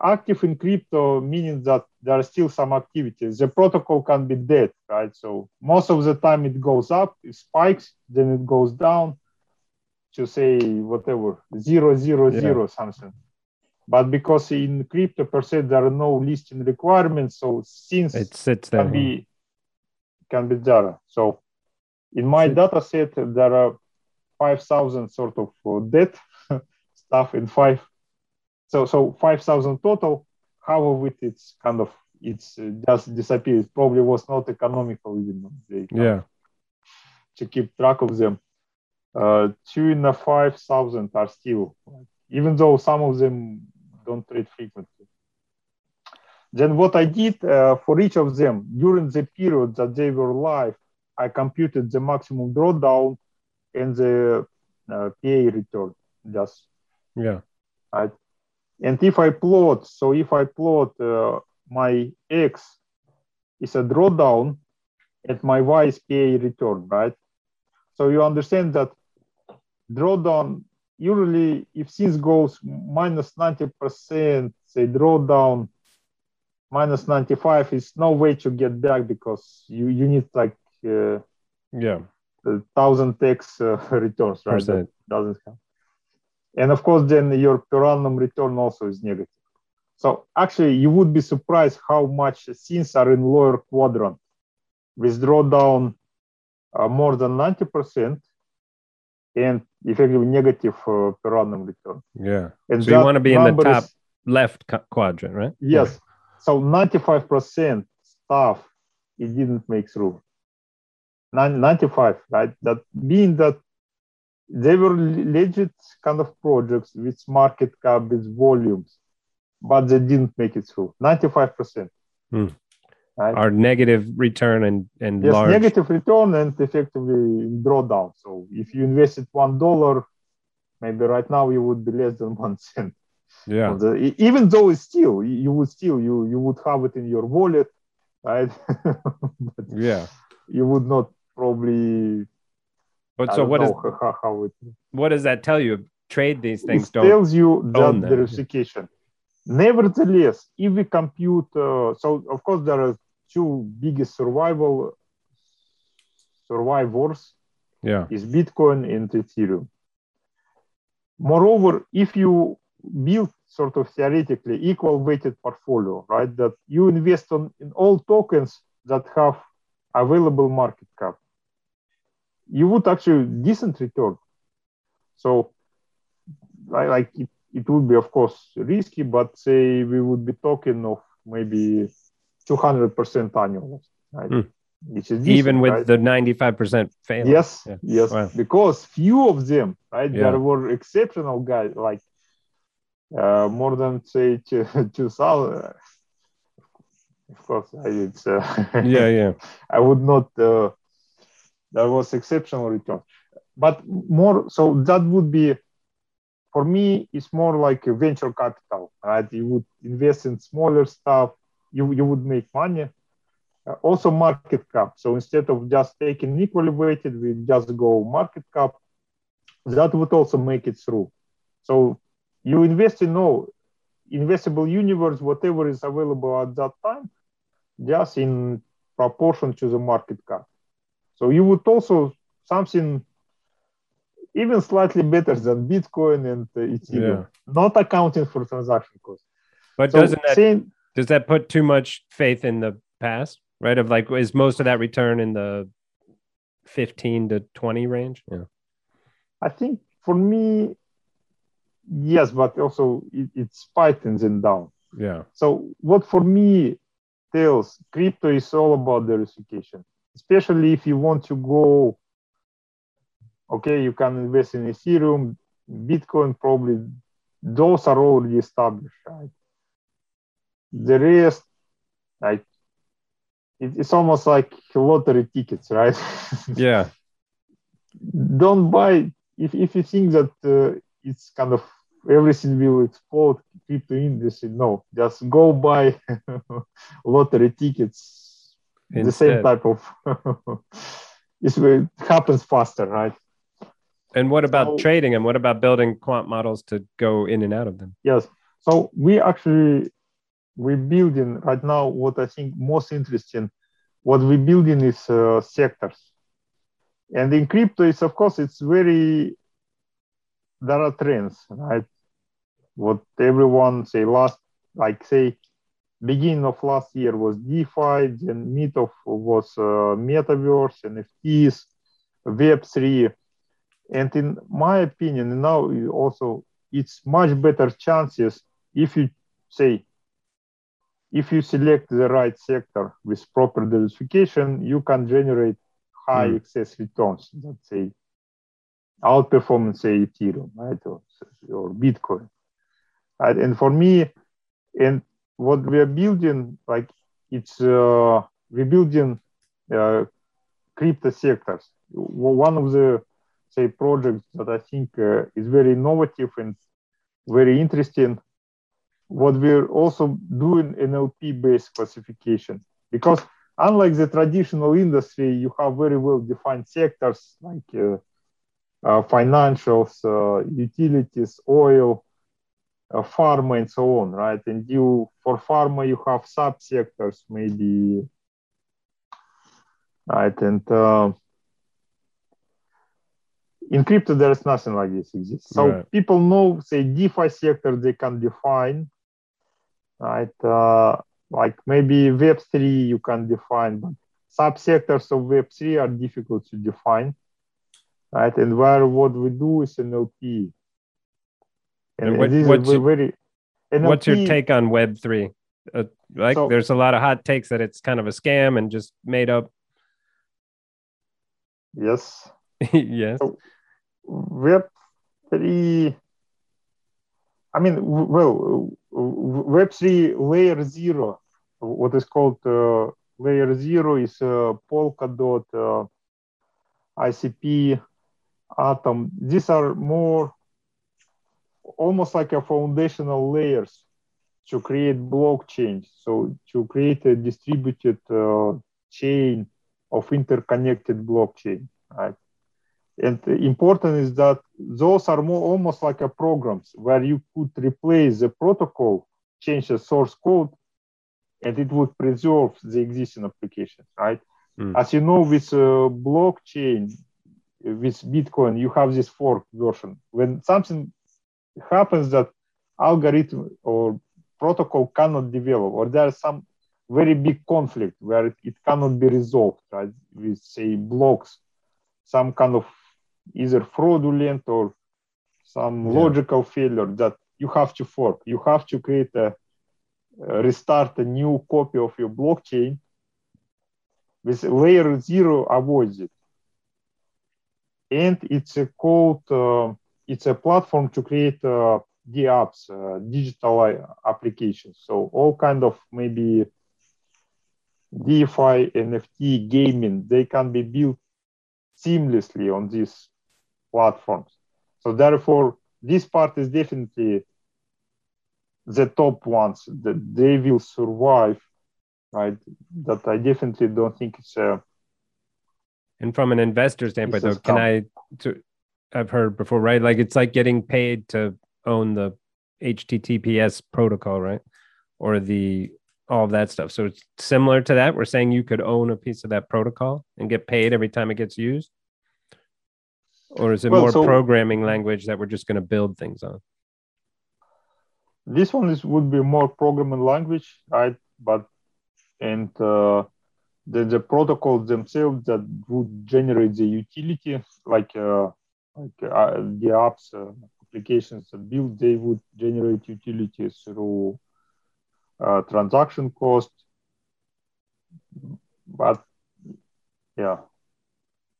Active in crypto meaning that there are still some activity. The protocol can be dead, right? So most of the time it goes up, it spikes, then it goes down to say whatever 0, 0, 0 something. But because in crypto per se there are no listing requirements, so since it sits there, can be there. So in my data set there are 5,000 sort of dead stuff in 5. So 5,000 total. However, it's kind of just disappears. It probably was not economical even to keep track of them. 2,500 are still, even though some of them don't trade frequently. Then what I did for each of them, during the period that they were live, I computed the maximum drawdown and the PA return. And if I plot my X is a drawdown and my Y is PA return, right? So you understand that drawdown, usually if things goes minus 90%, say drawdown minus 95%, is no way to get back because you need like 1,000x returns, right? That doesn't happen. And of course then your per annum return also is negative. So actually you would be surprised how much things are in lower quadrant with drawdown more than 90%. And effectively negative per annum return. Yeah. And so you want to be in the top left quadrant, right? Yes. Okay. So 95% stuff, it didn't make through. 95, right? That being that they were legit kind of projects with market cap, with volumes, but they didn't make it through. 95%. Mm. Right? Our negative return and yes, large... negative return and effectively drawdown. So if you invested $1, maybe right now you would be less than 1 cent. Yeah. Even though it's still, you would have it in your wallet, right? But yeah. You would not probably. But so what does that tell you? Trade these things. It tells you that diversification. Nevertheless, if we compute, so of course there are two biggest survivors. Yeah. Is Bitcoin and Ethereum. Moreover, if you build sort of theoretically equal weighted portfolio, right? That you invest in all tokens that have available market cap, you would actually decent return. So like it would be, of course, risky, but say we would be talking of maybe 200% annual, right? Mm. Which is decent, even with the 95% failure. Yes, yeah. Yes, wow. Because few of them, right? Yeah. There were exceptional guys, like more than say 2,000. Of course, it's yeah. I would not. There was exceptional return, but more so that would be, for me, it's more like a venture capital, right? You would invest in smaller stuff. You would make money. Also, market cap. So instead of just taking equally weighted, we just go market cap. That would also make it through. So you invest in all. Investable universe, whatever is available at that time, just in proportion to the market cap. So you would also something even slightly better than Bitcoin and Ethereum, not accounting for transaction costs. But so does that put too much faith in the past, right? Of like, is most of that return in the 15 to 20 range? Yeah. I think for me, yes, but also it's Pythons and down. Yeah. So what for me tells crypto is all about diversification, especially if you want to go, okay, you can invest in Ethereum, Bitcoin, probably those are already established, right? The rest, like, it's almost like lottery tickets, right? Yeah. Don't buy, if you think that it's kind of, everything will explode, crypto industry. No, just go buy lottery tickets. Instead. The same type of. It happens faster, right? And what about trading? And what about building quant models to go in and out of them? Yes. So we're building right now. What I think most interesting, what we're building is sectors, and in crypto, it's of course it's very. There are trends, right? What everyone say beginning of last year was DeFi, then was Metaverse, NFTs, Web3. And in my opinion, now also it's much better chances if you select the right sector with proper diversification, you can generate high excess returns, let's say. Outperformance, say Ethereum, right, or Bitcoin, right? And for me, and what we are building, like it's we're building crypto sectors. One of the projects that I think is very innovative and very interesting. What we're also doing NLP-based classification, because unlike the traditional industry, you have very well-defined sectors like. Financials, utilities, oil, pharma, and so on, right? And for pharma, you have subsectors, maybe, right? And in crypto, there is nothing like this exists. So people know, say, DeFi sector, they can define, right? Like maybe Web3, you can define, but subsectors of Web3 are difficult to define. right? And where what we do is NLP. And what's your take on Web3? There's a lot of hot takes that it's kind of a scam and just made up. Yes. Yes. So, Web3. I mean, well, Web3 layer zero, what is called layer zero, is Polkadot, ICP, Atom. These are more almost like a foundational layers to create blockchain. So to create a distributed chain of interconnected blockchain, right? And important is that those are more almost like a programs where you could replace the protocol, change the source code, and it would preserve the existing application, right? Mm. As you know, with blockchain, with Bitcoin, you have this fork version. When something happens that algorithm or protocol cannot develop, or there is some very big conflict where it cannot be resolved, right? With, say, blocks, some kind of either fraudulent or some logical failure that you have to fork. You have to create restart a new copy of your blockchain. With layer zero avoids it. And it's a platform to create DApps, digital applications. So all kind of maybe DeFi, NFT, gaming, they can be built seamlessly on these platforms. So therefore, this part is definitely the top ones that they will survive, right? That I definitely don't think it's a... And from an investor standpoint, though, I've heard before, right? Like it's like getting paid to own the HTTPS protocol, right? Or all of that stuff. So it's similar to that. We're saying you could own a piece of that protocol and get paid every time it gets used? Or is it more programming language that we're just going to build things on? This one would be more programming language, right? But, and the protocols themselves that would generate the utility, like the apps, applications that build, they would generate utilities through transaction cost, but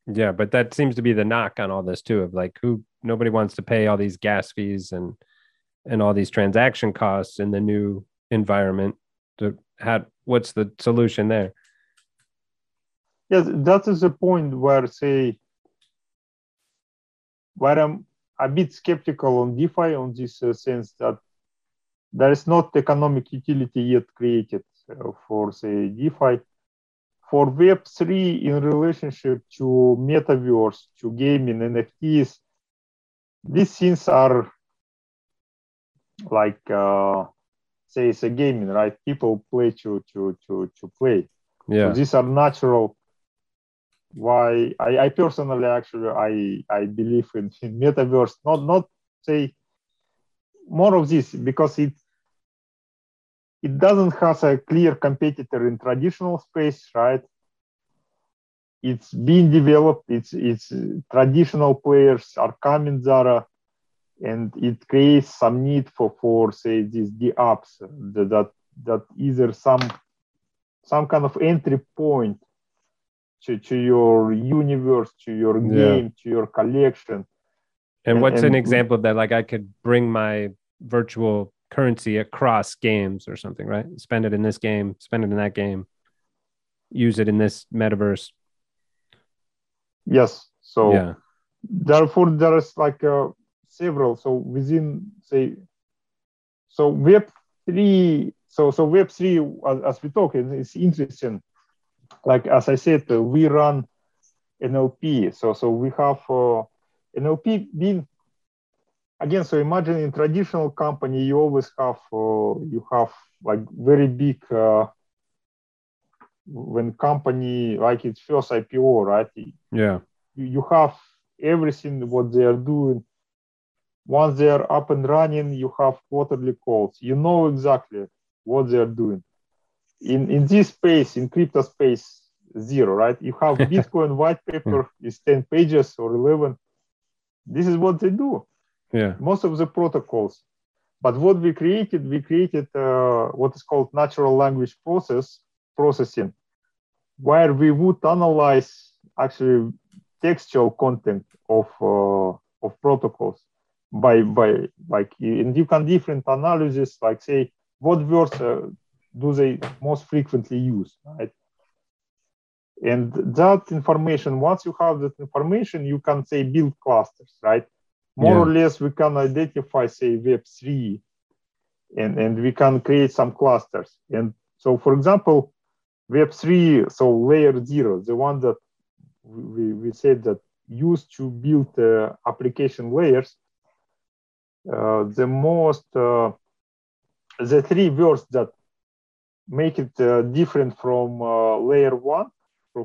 but that seems to be the knock on all this too, of like nobody wants to pay all these gas fees and all these transaction costs in the new environment. What's the solution there? Yes, that is the point where where I'm a bit skeptical on DeFi on this sense that there is not economic utility yet created for, say, DeFi. For Web3 in relationship to Metaverse, to gaming, NFTs, these things are like, say, it's a gaming, right? People play to play. Yeah. So these are natural. Why I personally actually I believe in Metaverse, not say more of this, because it doesn't have a clear competitor in traditional space, right? It's being developed. It's traditional players are coming there, and it creates some need for say these DApps that either some kind of entry point to your universe, to your game, to your collection. And what's an example of that? Like I could bring my virtual currency across games or something, right? Spend it in this game, spend it in that game, use it in this metaverse. Yes. So therefore there is like several. So within Web3, so Web3 as we talk, it's interesting. Like as I said, we run NLP. So we have NLP being, again, so imagine in traditional company, you always have, like very big, when company, like its first IPO, right? Yeah. You have everything what they are doing. Once they are up and running, you have quarterly calls. You know exactly what they are doing. In this space, in crypto space, zero, right? You have Bitcoin white paper is 10 pages or 11. This is what they do. Yeah. Most of the protocols. But what we created what is called natural language processing, where we would analyze actually textual content of protocols by like in different analysis, like say what words do they most frequently use, right? And that information, once you have that information, you can say build clusters, right? More or less, we can identify say Web3, and we can create some clusters. And so, for example, Web3, so layer 0, the one that we said that used to build application layers, the three words that make it different from layer 1,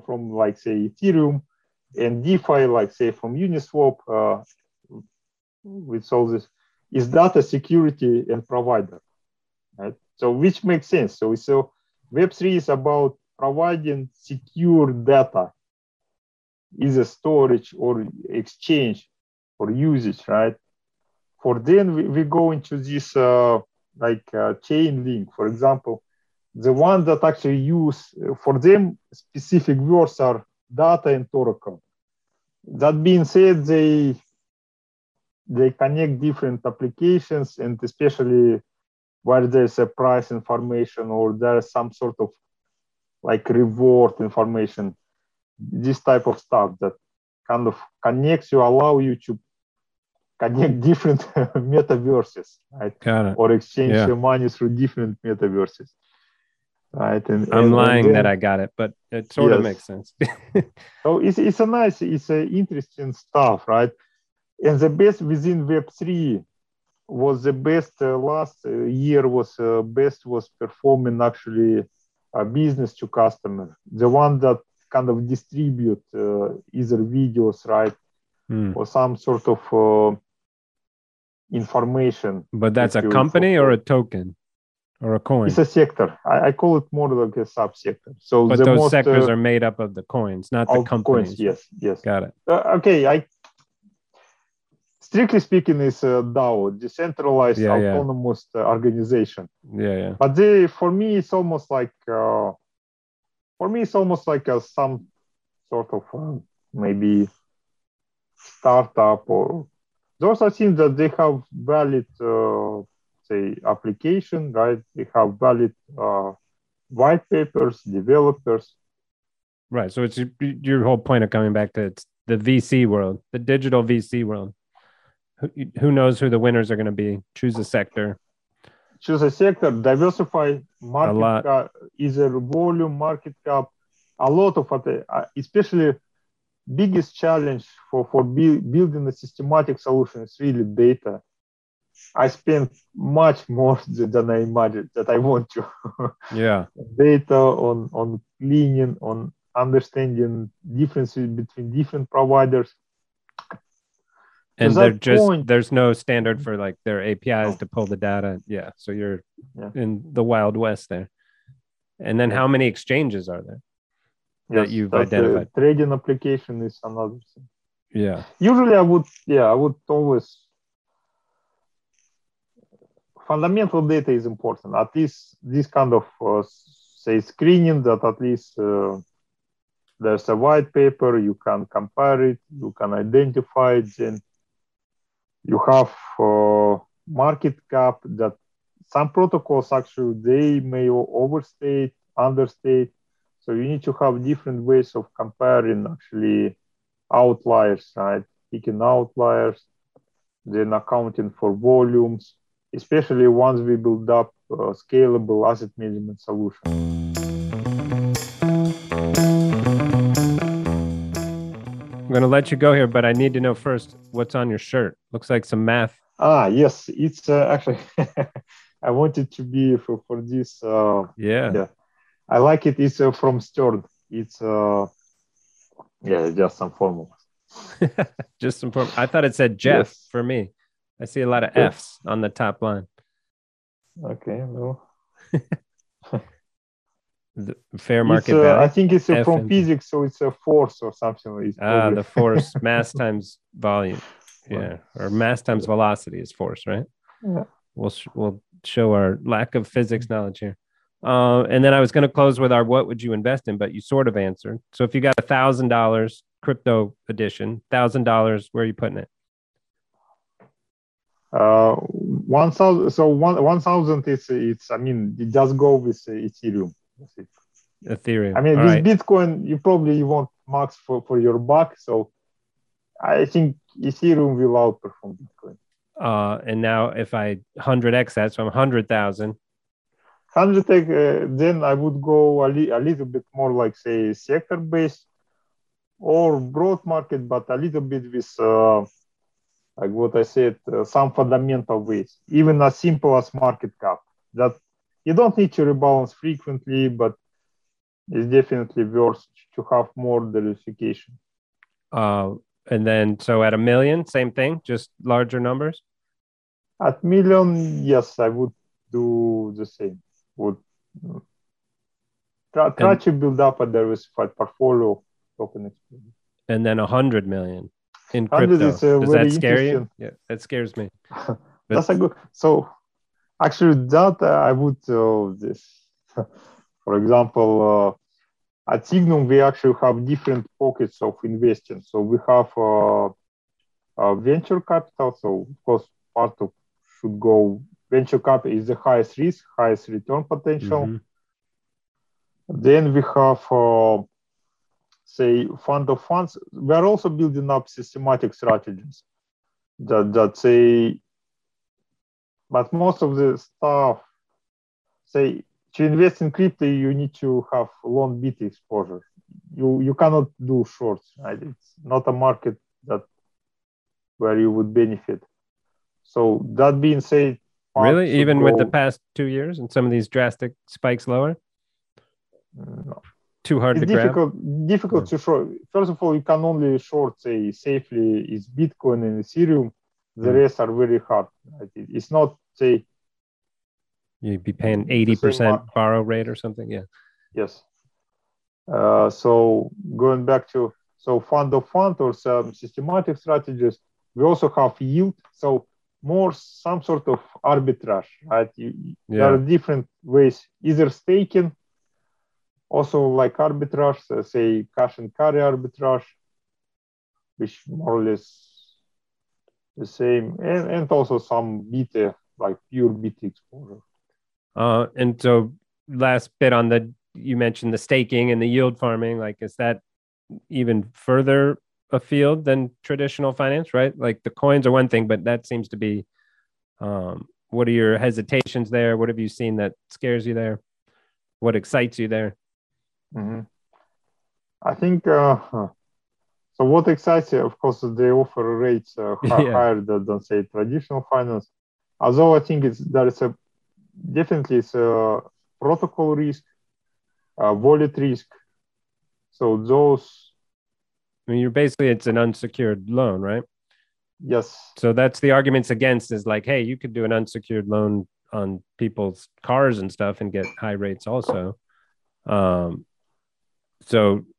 from like say Ethereum and DeFi, like say from Uniswap, with all this, is data security and provider, right? So which makes sense. So Web3 is about providing secure data, either storage or exchange or usage, right? For then we go into this Chainlink, for example, the one that actually use for them specific words are data and Oracle. That being said, they connect different applications, and especially where there's a price information or there's some sort of like reward information, this type of stuff that kind of connects you, allow you to connect different metaverses, right? Or exchange your money through different metaverses. Right. And I'm lying and then, that I got it, but it sort of makes sense. So it's a nice, it's a interesting stuff, right? And the best within Web3 was the best last year was best was performing actually a business to customer. The one that kind of distribute either videos, right? Or some sort of information. But that's a company or a token? Or a coin. It's a sector. I call it more like a subsector. So, but those sectors are made up of the coins, not the companies. Coins, yes. Got it. Okay. Strictly speaking, is a DAO, decentralized autonomous organization. Yeah. But for me, it's almost like some sort of maybe startup, or those are things that they have valid. Application, right? They have valid white papers, developers. Right. So it's your whole point of coming back to it's the VC world, the digital VC world. Who knows who the winners are going to be? Choose a sector, diversify market cap, either volume, market cap, a lot of it, especially biggest challenge for building a systematic solution is really data. I spend much more than I imagined that I want to. Data on cleaning, on understanding differences between different providers. And there's no standard for like their APIs to pull the data. Yeah. So you're in the Wild West there. And then how many exchanges are there that you've identified? Trading application is another thing. Yeah. Usually I would always. Fundamental data is important. At least this kind of screening that at least there's a white paper, you can compare it, you can identify it, and you have market cap that some protocols actually they may overstate, understate. So you need to have different ways of comparing actually outliers, right? Picking outliers, then accounting for volumes. Especially once we build up a scalable asset management solution. I'm going to let you go here, but I need to know first what's on your shirt. Looks like some math. Yes. It's actually, I want it to be for this. I like it. It's from Stern. It's, just some formulas. I thought it said Jeff for me. I see a lot of F's on the top line. Okay, well. The fair market value. I think it's from physics, so it's a force or something. The force, mass times volume. Yeah, or mass times velocity is force, right? Yeah. We'll show our lack of physics knowledge here. And then I was going to close with our what would you invest in, but you sort of answered. So if you got $1,000 crypto edition, $1,000, where are you putting it? 1,000. So 1,000 is I mean, you just go with Ethereum. Ethereum. I mean, all with right. Bitcoin, you probably want max for your buck. So I think Ethereum will outperform Bitcoin. And now if I 100x that, so I'm 100,000. 100x, then I would go a little bit more like, say, sector-based or broad market, but a little bit with, like what I said, some fundamental ways, even as simple as market cap. That you don't need to rebalance frequently, but it's definitely worth to have more diversification. And then, so at $1 million, same thing, just larger numbers? At $1 million, yes, I would do the same. Would try to build up a diversified portfolio of token exposure. And then $100 million in crypto. Does that scare you? Yeah, that scares me. That's a good. So actually, that I would this. For example, at Sygnum, we actually have different pockets of investing. So we have venture capital. So of course, part of should go. Venture capital is the highest risk, highest return potential. Mm-hmm. Then we have, say, fund of funds. We are also building up systematic strategies that say, but most of the stuff, say, to invest in crypto, you need to have long beta exposure. You cannot do shorts, right? It's not a market that where you would benefit. So that being said, really? Even with the past 2 years and some of these drastic spikes lower? No. Too hard to grab? Difficult to short. First of all, you can only short, say, safely is Bitcoin and Ethereum. The rest are very hard. Right? It's not, say... You'd be paying 80% borrow rate or something? Yeah. Yes. So going back to... So fund of fund or some systematic strategies. We also have yield. So... more some sort of arbitrage, right? There are different ways, either staking, also like arbitrage, say cash and carry arbitrage, which more or less the same, and also some beta, like pure beta exposure. And so last bit on the, you mentioned the staking and the yield farming, like is that even further a field than traditional finance, right? Like the coins are one thing, but that seems to be, what are your hesitations there? What have you seen that scares you there? What excites you there? Mm-hmm. I think, so what excites you, of course, they offer rates higher than say traditional finance. Although I think it's definitely a protocol risk, wallet risk. So those, I mean, you're basically, it's an unsecured loan, right? Yes. So that's the arguments against is like, hey, you could do an unsecured loan on people's cars and stuff and get high rates also. So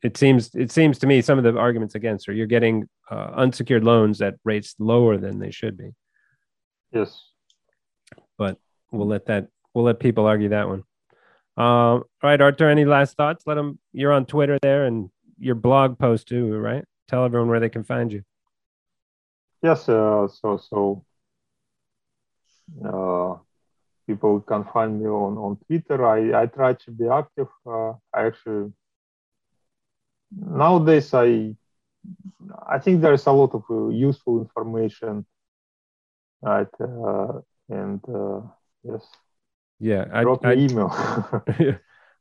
it seems to me some of the arguments against are you're getting unsecured loans at rates lower than they should be. Yes. But we'll let people argue that one. All right, Artur, any last thoughts? You're on Twitter there and your blog post too, right? Tell everyone where they can find you. Yes, people can find me on Twitter. I try to be active. I actually nowadays I think there is a lot of useful information, right? Yes. Yeah, drop me email.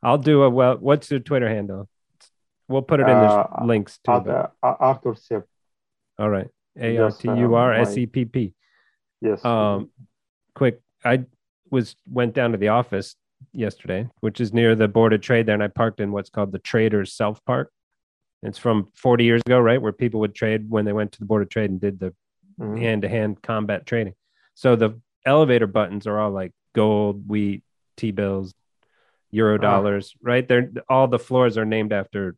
I'll do what's your Twitter handle? We'll put it in the links too. Artur Sepp. All right. ArturSepp. Yes. Quick. I went down to the office yesterday, which is near the Board of Trade there, and I parked in what's called the Traders Self Park. It's from 40 years ago, right, where people would trade when they went to the Board of Trade and did the hand-to-hand combat trading. So the elevator buttons are all like gold, wheat, T-bills, euro dollars, right? They're all the floors are named after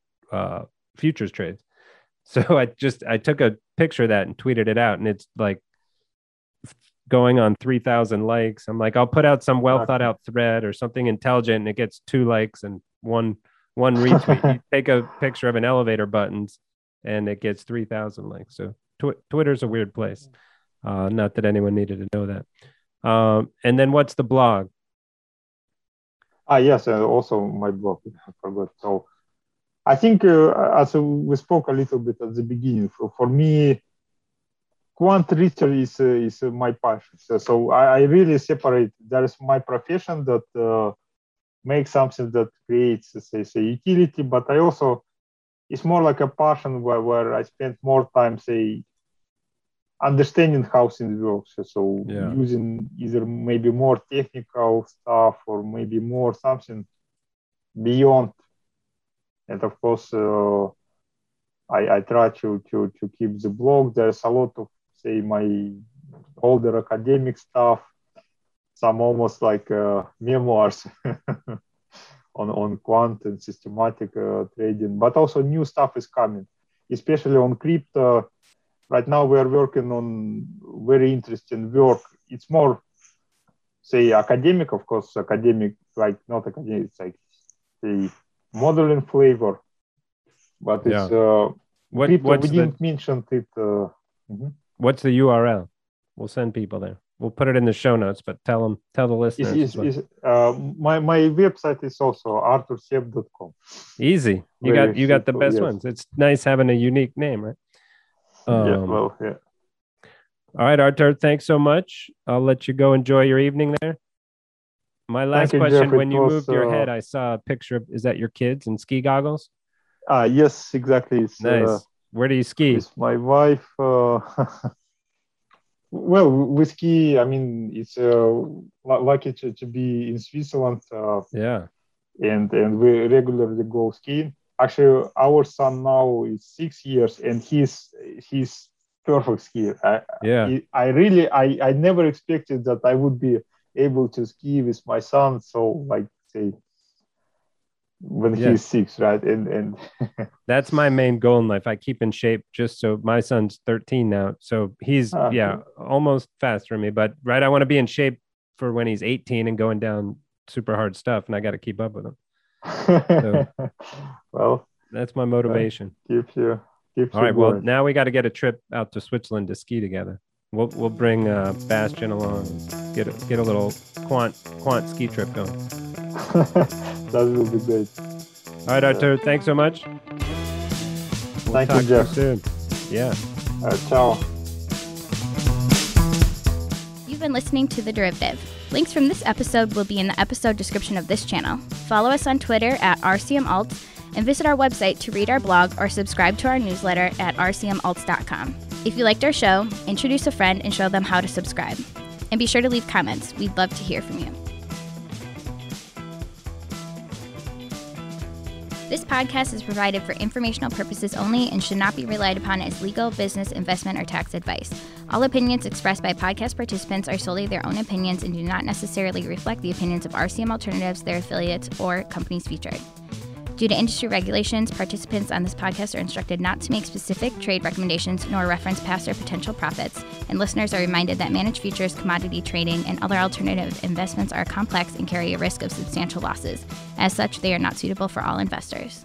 futures trades. So I took a picture that and tweeted it out, and it's like going on 3,000 likes. I'm like, I'll put out some well thought out thread or something intelligent, and it gets 2 likes and one retweet. You take a picture of an elevator buttons and it gets 3,000 likes. So Twitter's a weird place. Not that anyone needed to know that. And then what's the blog? Yes, also my blog, I forgot. So I think as we spoke a little bit at the beginning, for me, quant research is my passion. So I really separate. There is my profession that makes something that creates, say, utility, but I also, it's more like a passion where I spend more time, say, understanding how things work. So yeah, using either maybe more technical stuff or maybe more something beyond. And of course, I try to keep the blog. There's a lot of, say, my older academic stuff, some almost like memoirs on quant and systematic trading, but also new stuff is coming, especially on crypto. Right now we are working on very interesting work. It's more, say, academic, of course, it's like the modeling flavor, but it's... Yeah. We didn't mention it. What's the URL? We'll send people there. We'll put it in the show notes, but tell the listeners. My website is also ArturSepp.com. Easy. You got the best ones. It's nice having a unique name, right? Yeah. All right, Artur, thanks so much. I'll let you go enjoy your evening there. My last question, when you moved your head, I saw a picture of, is that your kids in ski goggles? Yes, exactly. It's, nice. Where do you ski? It's my wife. Well, we ski. I mean, it's lucky to be in Switzerland. And we regularly go skiing. Actually, our son now is 6 years, and he's perfect skier. I never expected that I would be able to ski with my son. So, like, say, when he's 6, right? And that's my main goal in life. I keep in shape just so my son's 13 now. So he's almost faster than me, but right, I want to be in shape for when he's 18 and going down super hard stuff, and I got to keep up with him. So, well, that's my motivation. Keep you. All right. Well, now we got to get a trip out to Switzerland to ski together. We'll bring Bastian along. Get a little quant ski trip going. That will be great. All right, Artur, thanks so much. Thank you, Jeff. Soon. Yeah. Ciao. You've been listening to The Derivative. Links from this episode will be in the episode description of this channel. Follow us on Twitter at RCMAlts and visit our website to read our blog or subscribe to our newsletter at RCMAlts.com. If you liked our show, introduce a friend and show them how to subscribe. And be sure to leave comments. We'd love to hear from you. This podcast is provided for informational purposes only and should not be relied upon as legal, business, investment, or tax advice. All opinions expressed by podcast participants are solely their own opinions and do not necessarily reflect the opinions of RCM Alternatives, their affiliates, or companies featured. Due to industry regulations, participants on this podcast are instructed not to make specific trade recommendations nor reference past or potential profits, and listeners are reminded that managed futures, commodity trading, and other alternative investments are complex and carry a risk of substantial losses. As such, they are not suitable for all investors.